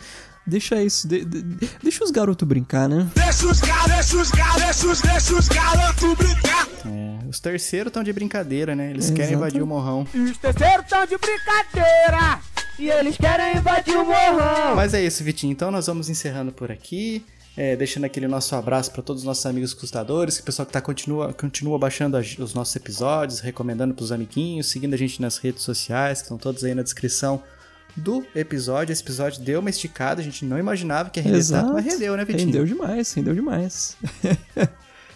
Deixa isso, de, de, deixa os garotos brincar, né? Deixa os garotos, deixa os garotos, deixa os garotos brincar! É, os terceiros estão de brincadeira, né? Eles é, querem exatamente. Invadir o morrão. Os terceiros estão de brincadeira! E eles querem invadir o morrão! Mas é isso, Vitinho. Então nós vamos encerrando por aqui. É, deixando aquele nosso abraço para todos os nossos amigos custadores, que o pessoal que tá, continua, continua baixando os nossos episódios, recomendando pros amiguinhos, seguindo a gente nas redes sociais, que estão todos aí na descrição do episódio. Esse episódio deu uma esticada, a gente não imaginava que ia render tanto, mas rendeu, né, Vitinho? Rendeu demais, rendeu demais.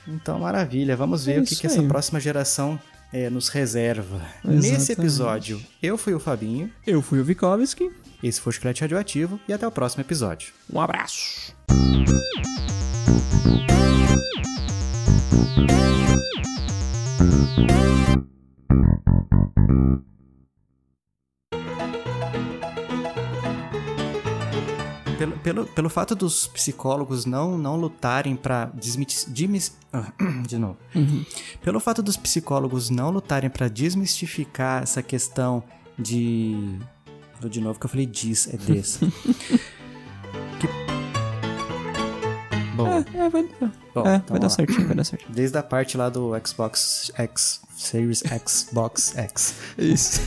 Então, maravilha, vamos ver é o que, que essa próxima geração é, nos reserva. Exatamente. Nesse episódio, eu fui o Fabinho. Eu fui o Vikovski. Esse foi o Chiclete Radioativo e até o próximo episódio. Um abraço! Pelo, pelo, pelo fato dos psicólogos não, não lutarem para desmistificar... Desmit, ah, de novo. Uhum. Pelo fato dos psicólogos não lutarem para desmistificar essa questão de... De novo que eu falei diz, é desse. que... Bom, é, é, vai, Bom, é, então vai dar certinho, vai dar certinho. Desde a parte lá do Xbox X, Series Xbox X. Isso.